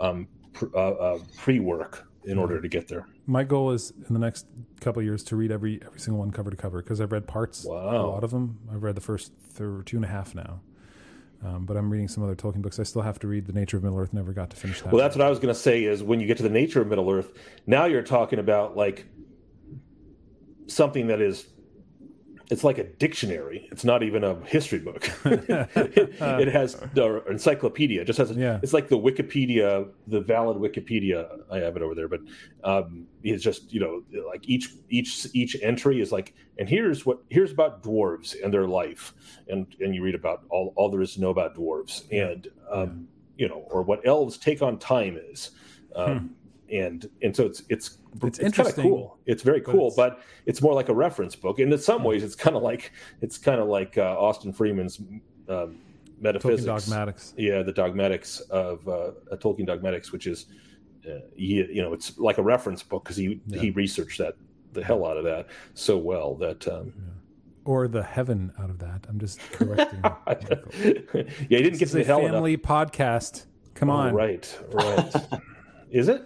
um, pre, uh, uh, pre-work in order to get there. My goal is in the next couple of years to read every every single one cover to cover, because I've read parts, wow. a lot of them. I've read the first th- two and a half now, um, but I'm reading some other Tolkien books. I still have to read The Nature of Middle-earth. Never got to finish that. Well, that's what I was going to say is when you get to The Nature of Middle-earth, now you're talking about like something that is, it's like a dictionary. It's not even a history book. it, it has an encyclopedia. It just has. A, yeah. It's like the Wikipedia, the valid Wikipedia. I have it over there, but um, it's just you know, like each each each entry is like, and here's what here's about dwarves and their life, and and you read about all all there is to know about dwarves, and um, you know, or what elves take on time is. Um, hmm. And and so it's it's it's, it's kind of cool. It's very cool, but it's, but it's more like a reference book. And in some ways, it's kind of like it's kind of like uh, Austin Freeman's um, metaphysics, Tolkien dogmatics. Yeah, the dogmatics of uh, Tolkien dogmatics, which is uh, you, you know, it's like a reference book because he yeah. he researched that the hell out of that so well that. Um, yeah. Or the heaven out of that. I'm just correcting. yeah, he didn't this get to the hell out of family podcast. Come on, oh, right, right. Is it?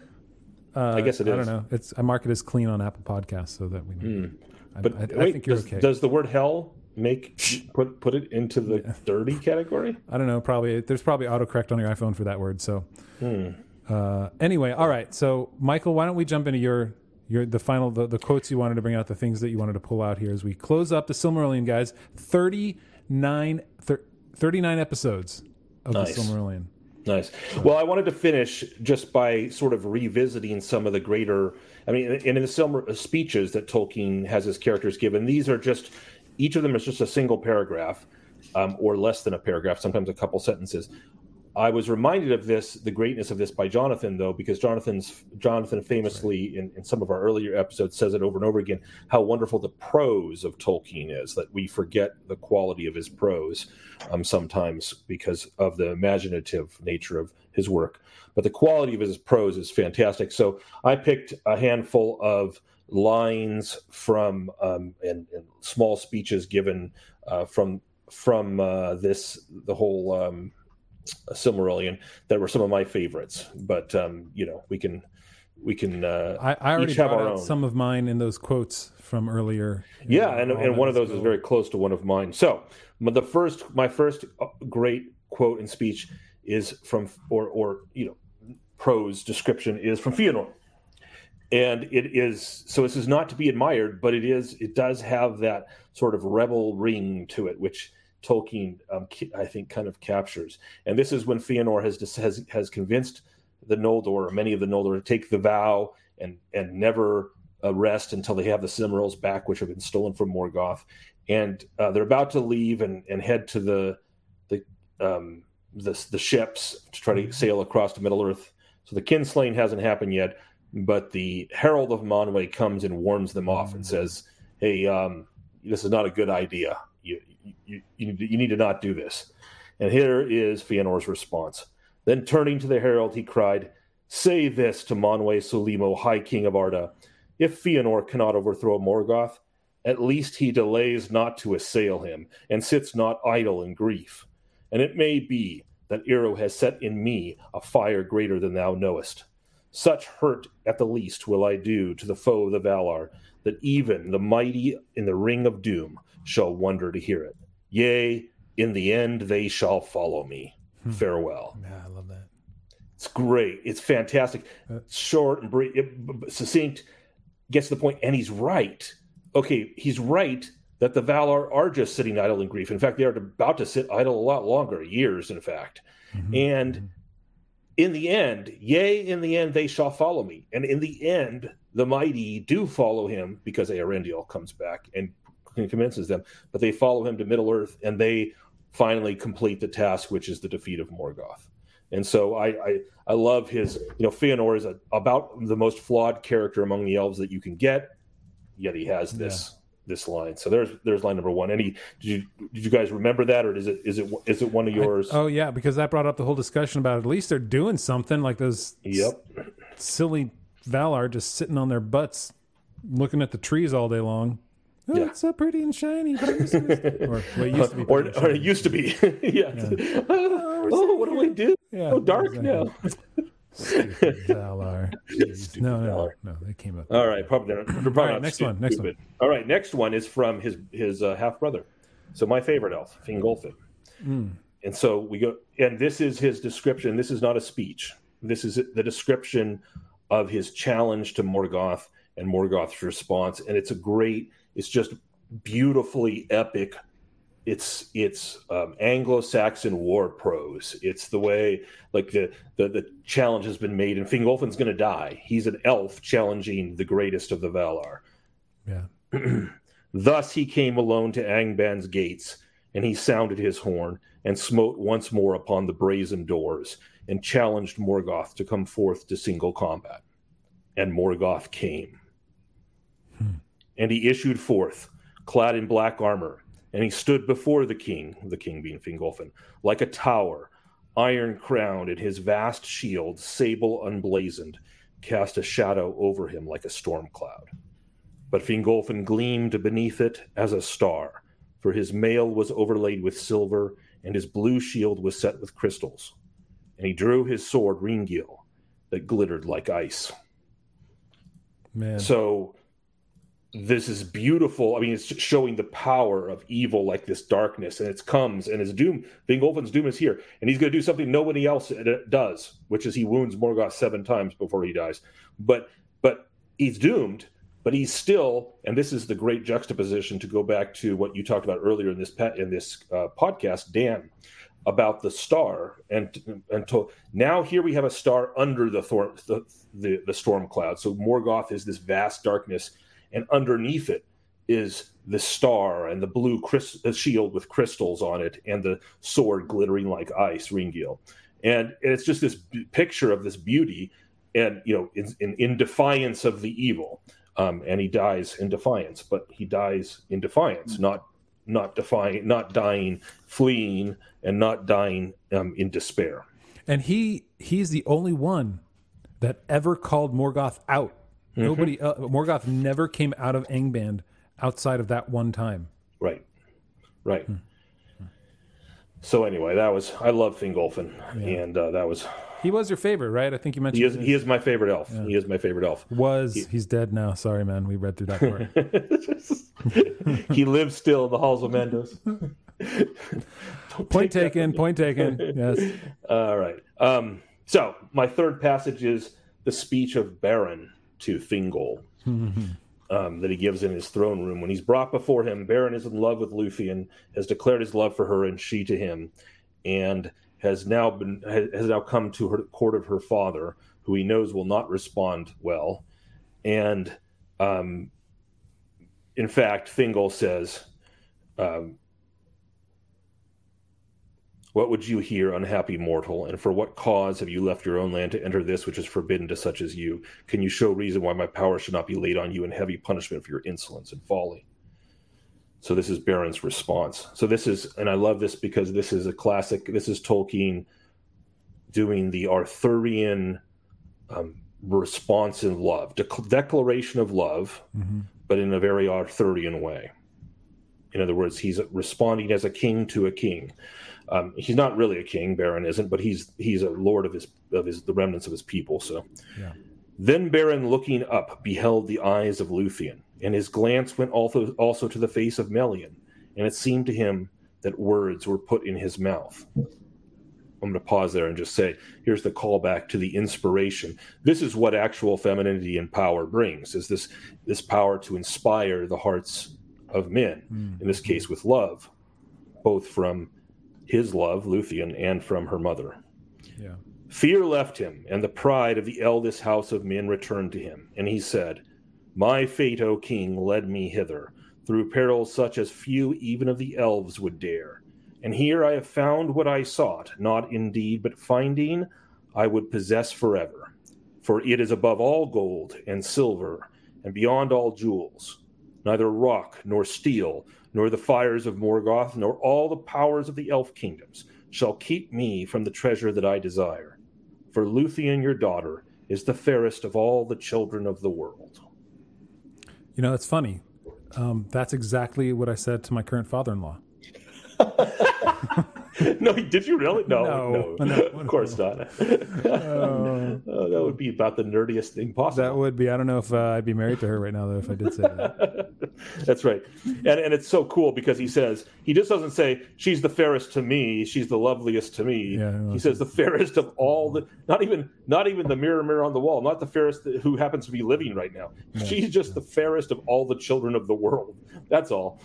Uh, I guess it is. I don't know. It's I mark it as clean on Apple Podcasts so that we. Mm. I, but I, I wait, think you're does, okay. Does the word hell make put put it into the yeah. dirty category? I don't know. Probably there's probably autocorrect on your iPhone for that word. So mm. uh, anyway, all right. So Michael, why don't we jump into your your the final the, the quotes you wanted to bring out, the things that you wanted to pull out here as we close up the Silmarillion, guys. thirty-nine, thir- thirty-nine episodes of nice. the Silmarillion. Nice. Well, I wanted to finish just by sort of revisiting some of the greater, I mean, and in the Silmar speeches that Tolkien has his characters given, these are just, each of them is just a single paragraph um, or less than a paragraph, sometimes a couple sentences. I was reminded of this, the greatness of this by Jonathan, though, because Jonathan's Jonathan famously, in, in some of our earlier episodes, says it over and over again, how wonderful the prose of Tolkien is, that we forget the quality of his prose um, sometimes because of the imaginative nature of his work. But the quality of his prose is fantastic. So I picked a handful of lines from um, and, and small speeches given uh, from, from uh, this, the whole... Um, Silmarillion that were some of my favorites, but um, you know we can we can uh, I, I already each have our own. Some of mine in those quotes from earlier. Yeah, know, and, and one of those is very close to one of mine. So the first, my first great quote and speech is from, or or you know, prose description is from Fëanor, and it is so. This is not to be admired, but it is. It does have that sort of rebel ring to it, which Tolkien, um, I think, kind of captures. And this is when Fëanor has has has convinced the Noldor, many of the Noldor, to take the vow and and never uh, rest until they have the Silmarils back, which have been stolen from Morgoth. And uh, they're about to leave and, and head to the the, um, the the ships to try to sail across to Middle-earth. So the Kinslaying hasn't happened yet, but the Herald of Manwë comes and warns them off and says, hey, um, this is not a good idea. You, you, you, you need to not do this. And here is Fëanor's response. Then turning to the herald, he cried, say this to Manwë Sulimo, High King of Varda. If Fëanor cannot overthrow Morgoth, at least he delays not to assail him and sits not idle in grief. And it may be that Ero has set in me a fire greater than thou knowest. Such hurt at the least will I do to the foe of the Valar, that even the mighty in the ring of doom shall wonder to hear it. Yea, in the end they shall follow me. Hmm. Farewell. Yeah, I love that. It's great. It's fantastic. Uh, Short and brief, succinct, gets to the point, and he's right. Okay, he's right that the Valar are just sitting idle in grief. In fact, they are about to sit idle a lot longer, years, in fact. Mm-hmm. And mm-hmm. in the end, yea, in the end they shall follow me. And in the end, the mighty do follow him because Eärendil comes back and convinces them, but they follow him to Middle-earth, and they finally complete the task, which is the defeat of Morgoth. And so I, I, I love his, you know, Fëanor is a, about the most flawed character among the elves that you can get, yet he has this yeah. this line. So there's there's line number one. Any did you did you guys remember that, or is it is it is it one of yours? I, oh yeah, because that brought up the whole discussion about at least they're doing something, like those yep s- silly Valar just sitting on their butts, looking at the trees all day long. Oh, yeah. It's so pretty and shiny. Or it used to be. Or, or it used to be. yeah. yeah. Oh, oh what do I do? Yeah, so dark exactly. now. Stupid Valar. Stupid no, no, Valar. no, they came up. All right, probably, probably all right, next stupid. one. Next one. All right, next one is from his his uh, half brother. So my favorite elf, Fingolfin. Mm. And so we go, and this is his description. This is not a speech. This is the description of his challenge to Morgoth and Morgoth's response, and it's a great. It's just beautifully epic. It's it's um, Anglo-Saxon war prose. It's the way, like the the, the challenge has been made, and Fingolfin's going to die. He's an elf challenging the greatest of the Valar. Yeah. Thus he came alone to Angban's gates, and he sounded his horn, and smote once more upon the brazen doors, and challenged Morgoth to come forth to single combat. And Morgoth came. Hmm. And he issued forth, clad in black armor, and he stood before the king, the king being Fingolfin, like a tower, iron-crowned, and his vast shield, sable unblazoned, cast a shadow over him like a storm cloud. But Fingolfin gleamed beneath it as a star, for his mail was overlaid with silver, and his blue shield was set with crystals. And he drew his sword, Ringil, that glittered like ice. Man. So this is beautiful. I mean, it's showing the power of evil, like this darkness, and it comes, and his doom, Fingolfin's doom is here, and he's going to do something nobody else does, which is he wounds Morgoth seven times before he dies. But but he's doomed, but he's still, and this is the great juxtaposition to go back to what you talked about earlier in this in this uh, podcast, Dan, about the star, and until now, here we have a star under the, thor- the the the storm cloud. So Morgoth is this vast darkness. And underneath it is the star and the blue crystal, the shield with crystals on it, and the sword glittering like ice, Ringil. And it's just this b- picture of this beauty, and you know, in, in, in defiance of the evil. Um, and he dies in defiance, but he dies in defiance, mm-hmm. not not defying, not dying, fleeing, and not dying um, in despair. And he he's the only one that ever called Morgoth out. Nobody, uh, Morgoth never came out of Angband outside of that one time. Right, right. Hmm. So anyway, that was, I love Fingolfin, yeah. and uh, that was... He was your favorite, right? I think you mentioned... He is, he is my favorite elf. Yeah. He is my favorite elf. Was. He, he's dead now. Sorry, man. We read through that part. He lives still in the halls of Mandos. Point taken, point taken. Yes. All right. Um, so my third passage is the speech of Beren to Thingol, um, that he gives in his throne room. When he's brought before him, Beren is in love with Luthien, has declared his love for her, and she to him, and has now been has now come to her court of her father, who he knows will not respond well. And um, in fact, Thingol says, um, "What would you hear, unhappy mortal? And for what cause have you left your own land to enter this, which is forbidden to such as you? Can you show reason why my power should not be laid on you in heavy punishment for your insolence and folly?" So this is Beren's response. So this is, and I love this because this is a classic, this is Tolkien doing the Arthurian um, response in love, de- declaration of love, mm-hmm. but in a very Arthurian way. In other words, he's responding as a king to a king. Um, he's not really a king, Beren isn't, but he's he's a lord of his of his the remnants of his people. So, yeah. Then Beren, looking up, beheld the eyes of Luthien, and his glance went also also to the face of Melian, and it seemed to him that words were put in his mouth. I'm going to pause there and just say, here's the callback to the inspiration. This is what actual femininity and power brings: is this this power to inspire the hearts of men, mm. in this case with love, both from his love, Luthien, and from her mother. Yeah. Fear left him, and the pride of the eldest house of men returned to him. And he said, "My fate, O king, led me hither, through perils such as few even of the elves would dare. And here I have found what I sought, not indeed, but finding I would possess forever. For it is above all gold and silver, and beyond all jewels. Neither rock nor steel, nor the fires of Morgoth, nor all the powers of the elf kingdoms shall keep me from the treasure that I desire. For Luthien, your daughter, is the fairest of all the children of the world." You know, that's funny. Um, that's exactly what I said to my current father-in-law. No, did you really? No, no, no, no of course no. not. Uh, oh, that would be about the nerdiest thing possible. That would be. I don't know if uh, I'd be married to her right now, though, if I did say that. That's right. And and it's so cool because he says, he just doesn't say, "She's the fairest to me, she's the loveliest to me." Yeah, he says the fairest of all the, not even not even the mirror, mirror on the wall, not the fairest who happens to be living right now. Yeah, she's just yeah. the fairest of all the children of the world. That's all.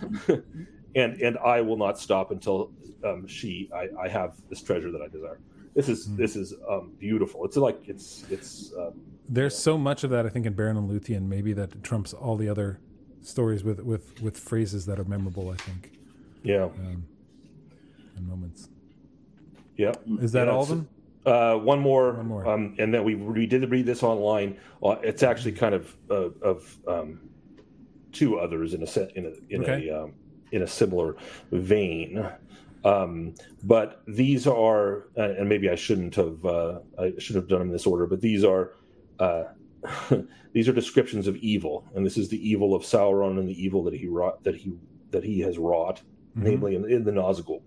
And and I will not stop until um, she I, I have this treasure that I desire. This is mm-hmm. this is um, beautiful. It's like it's it's. Um, There's so much of that I think in Beren and Luthien, maybe that trumps all the other stories with, with, with phrases that are memorable. I think. Yeah. Um, and moments. Yeah. Is that yeah, all of them? Uh, one more, one more. Um, and then we we did read this online. Well, it's actually kind of uh, of um, two others in a set in a in okay. a um, in a similar vein. Um, but these are, uh, and maybe I shouldn't have, uh, I should have done them in this order, but these are, uh, these are descriptions of evil. And this is the evil of Sauron and the evil that he wrought, that he, that he has wrought, mm-hmm. namely in, in the Nazgul.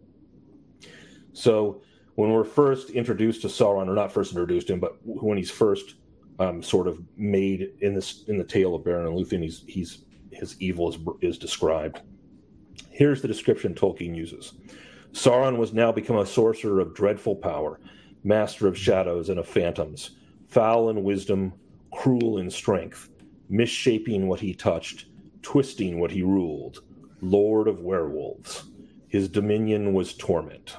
So when we're first introduced to Sauron, or not first introduced to him, but when he's first, um, sort of made in this, in the tale of Beren and Luthien, he's, he's, his evil is, is described. Here's the description Tolkien uses. Sauron was now become a sorcerer of dreadful power, master of shadows and of phantoms, foul in wisdom, cruel in strength, misshaping what he touched, twisting what he ruled, lord of werewolves. His dominion was torment.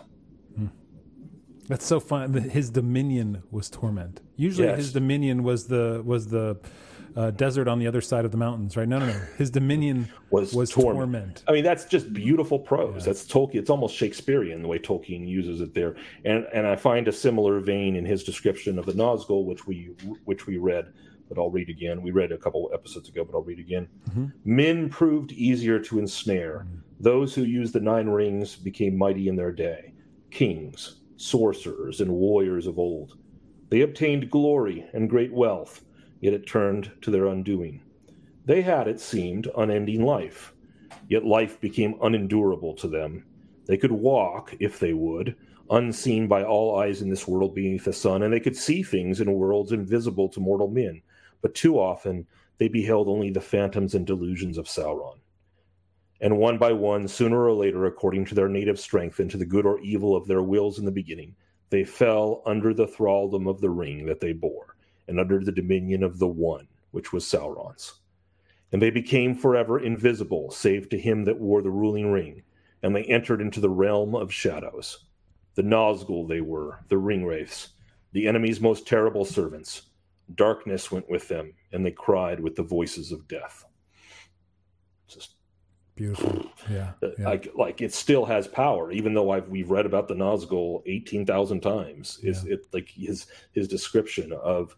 That's so fun. His dominion was torment. Usually yes. his dominion was the was the uh, desert on the other side of the mountains, right? No, no, no. His dominion was, was torment. torment. I mean, that's just beautiful prose. Yeah. That's Tolkien. It's almost Shakespearean the way Tolkien uses it there. And and I find a similar vein in his description of the Nazgul, which we which we read, but I'll read again. We read a couple episodes ago, but I'll read again. Mm-hmm. Men proved easier to ensnare. Mm-hmm. Those who used the nine rings became mighty in their day. Kings, sorcerers, and warriors of old. They obtained glory and great wealth, yet it turned to their undoing. They had, it seemed, unending life, yet life became unendurable to them. They could walk, if they would, unseen by all eyes in this world beneath the sun, and they could see things in worlds invisible to mortal men, but too often they beheld only the phantoms and delusions of Sauron. And one by one, sooner or later, according to their native strength and to the good or evil of their wills in the beginning, they fell under the thraldom of the ring that they bore, and under the dominion of the One, which was Sauron's. And they became forever invisible, save to him that wore the ruling ring, and they entered into the realm of shadows. The Nazgul they were, the Ringwraiths, the enemy's most terrible servants. Darkness went with them, and they cried with the voices of death. Just beautiful. Yeah, yeah. I, like it still has power, even though I've we've read about the Nazgul eighteen thousand times. Is yeah. it like his his description of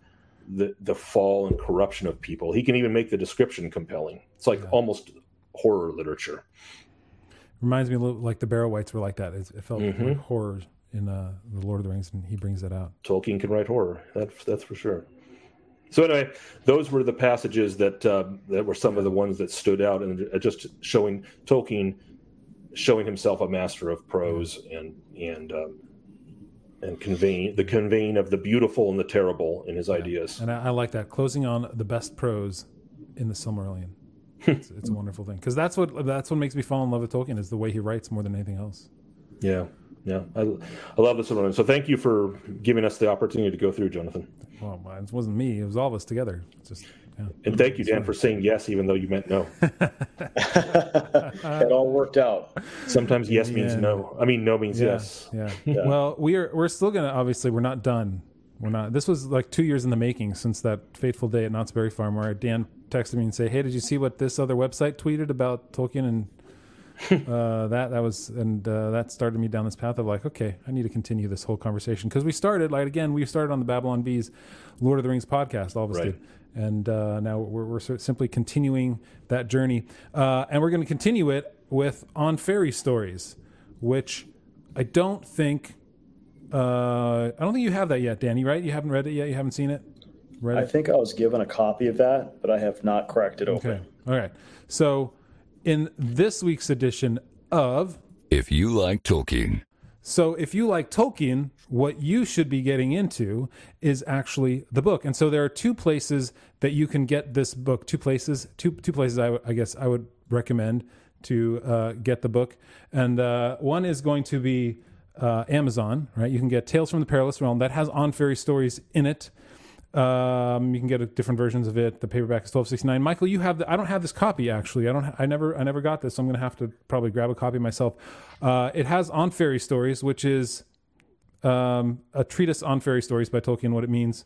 the the fall and corruption of people? He can even make the description compelling. It's like yeah. almost horror literature. Reminds me a little like the Barrowites were like that. It, it felt mm-hmm. like horror in uh, the Lord of the Rings, and he brings that out. Tolkien can write horror. That's that's for sure. So anyway, those were the passages that uh, that were some of the ones that stood out, and just showing Tolkien showing himself a master of prose and and um, and conveying the conveying of the beautiful and the terrible in his yeah. ideas. And I, I like that closing on the best prose in the Silmarillion. It's, it's a wonderful thing because that's what that's what makes me fall in love with Tolkien is the way he writes more than anything else. Yeah. Yeah, I, I love this one. So thank you for giving us the opportunity to go through, Jonathan. Well, it wasn't me. It was all of us together. It's just, yeah. And thank you, Dan, for saying yes, even though you meant no. It all worked out. Sometimes yes yeah. means no. I mean, no means yeah. yes. Yeah. yeah. Well, we are, we're still going to, obviously, we're not done. We're not. This was like two years in the making since that fateful day at Knott's Berry Farm where Dan texted me and said, hey, did you see what this other website tweeted about Tolkien and uh, that that was and uh, that started me down this path of like, okay, I need to continue this whole conversation because we started like again we started on the Babylon Bee's Lord of the Rings podcast, all of us right. did, and uh, now we're, we're sort of simply continuing that journey, uh, and we're going to continue it with On Fairy Stories, which I don't think uh, I don't think you have that yet, Danny. Right? You haven't read it yet. You haven't seen it. Read I it? think I was given a copy of that, but I have not cracked it open. Okay. All right. So. In this week's edition of If You Like Tolkien. So if you like Tolkien, what you should be getting into is actually the book. And so there are two places that you can get this book, two places, two two places I, w- I guess I would recommend to uh, get the book. And uh, one is going to be uh, Amazon, right? You can get Tales from the Perilous Realm. That has On Fairy Stories in it. Um, you can get a, different versions of it. The paperback is twelve sixty-nine. Michael, you have the, I don't have this copy actually. I don't. I never. I never got this. So I'm going to have to probably grab a copy myself. Uh, it has On Fairy Stories, which is um, a treatise on fairy stories by Tolkien. What it means,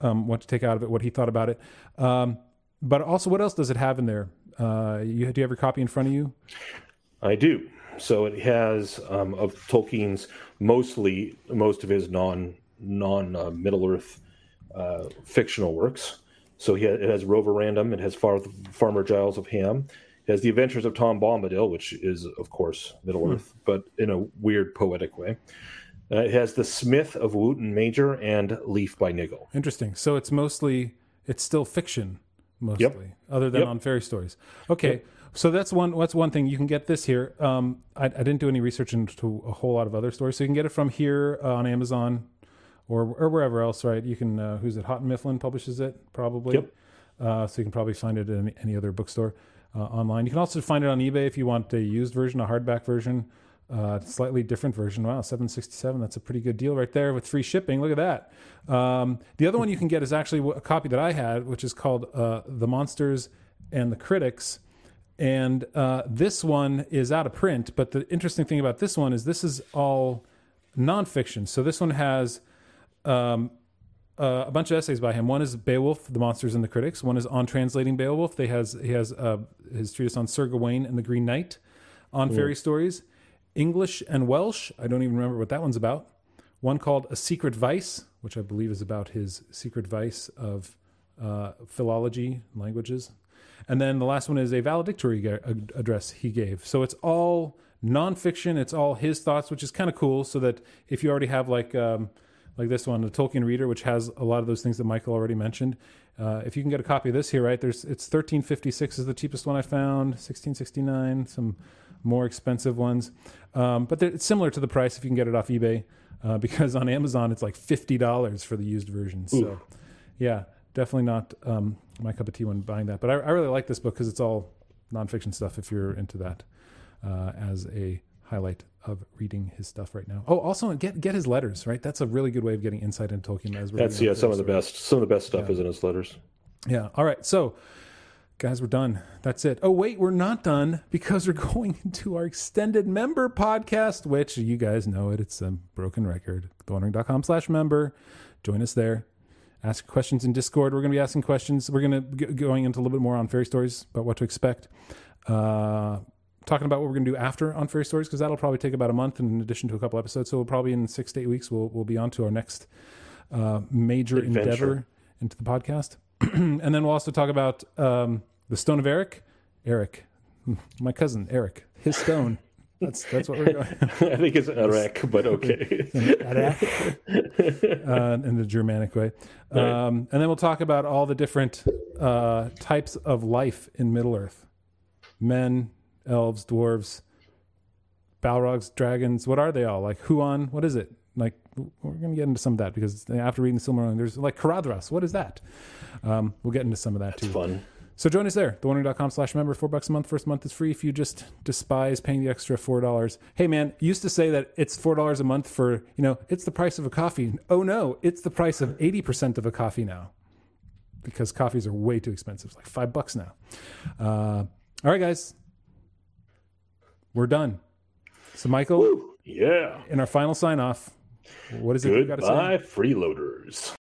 um, what to take out of it, what he thought about it. Um, but also, what else does it have in there? Uh, you do you have your copy in front of you? I do. So it has um, of Tolkien's mostly most of his non non uh, Middle-earth uh, fictional works. So he has, it has Rover Random, it has Far, Farmer Giles of Ham, it has The Adventures of Tom Bombadil, which is of course Middle-earth, hmm. but in a weird poetic way. Uh, it has The Smith of Wootton Major and Leaf by Niggle. Interesting. So it's mostly it's still fiction mostly, yep. other than yep. on fairy stories. Okay. Yep. So that's one. That's one thing you can get this here. Um, I, I didn't do any research into a whole lot of other stories, so you can get it from here uh, on Amazon, or or wherever else, right? You can. Uh, who's it? Houghton Mifflin publishes it, probably. Yep. Uh, so you can probably find it in any other bookstore uh, online. You can also find it on eBay if you want a used version, a hardback version, uh, slightly different version. Wow, seven sixty-seven. That's a pretty good deal right there with free shipping. Look at that. Um, the other one you can get is actually a copy that I had, which is called uh, "The Monsters and the Critics." And uh, this one is out of print, but the interesting thing about this one is this is all nonfiction. So this one has um, uh, a bunch of essays by him. One is Beowulf, The Monsters and the Critics. One is on translating Beowulf. They has he has uh, his treatise on Sir Gawain and the Green Knight, on yeah. fairy stories, English and Welsh. I don't even remember what that one's about. One called A Secret Vice, which I believe is about his secret vice of uh, philology, languages. And then the last one is a valedictory address he gave. So it's all nonfiction. It's all his thoughts, which is kind of cool. So that if you already have like um, like this one, the Tolkien Reader, which has a lot of those things that Michael already mentioned, uh, if you can get a copy of this here, right? There's it's thirteen fifty-six is the cheapest one I found. sixteen sixty-nine, some more expensive ones, um, but it's similar to the price if you can get it off eBay, uh, because on Amazon it's like fifty dollars for the used version. So, Ooh. yeah. Definitely not um, my cup of tea when buying that, but I, I really like this book because it's all nonfiction stuff. If you're into that, uh, as a highlight of reading his stuff right now. Oh, also get get his letters, right? That's a really good way of getting insight into Tolkien. As we're That's yeah, some of the best, some of the best stuff yeah. is in his letters. Yeah. All right, so guys, we're done. That's it. Oh wait, we're not done because we're going into our extended member podcast, which you guys know it. It's a broken record. the one ring dot com slash member. Join us there. Ask questions in Discord. We're going to be asking questions. We're going to be going into a little bit more on fairy stories, about what to expect. Uh, talking about what we're going to do after on fairy stories, because that'll probably take about a month in addition to a couple episodes. So we'll probably in six to eight weeks, we'll we'll be on to our next uh, major Adventure. endeavor into the podcast. And then we'll also talk about um, the Stone of Eric. Eric, my cousin, Eric, his stone. That's that's what we're going. I think it's Arak, but okay. Arak, uh, in the Germanic way, um, right. And then we'll talk about all the different uh, types of life in Middle Earth: men, elves, dwarves, Balrogs, dragons. What are they all like? Huan? What is it? Like we're going to get into some of that because after reading Silmarillion, there's like Caradhras. What is that? Um, we'll get into some of that that's too. Fun. So join us there, the one ring dot com slash member, four bucks a month. First month is free if you just despise paying the extra four dollars. Hey man, used to say that it's four dollars a month for, you know, it's the price of a coffee. Oh no, it's the price of eighty percent of a coffee now because coffees are way too expensive. It's like five bucks now. Uh, all right, guys, we're done. So Michael, Woo, yeah. in our final sign off, what is it? Goodbye, freeloaders.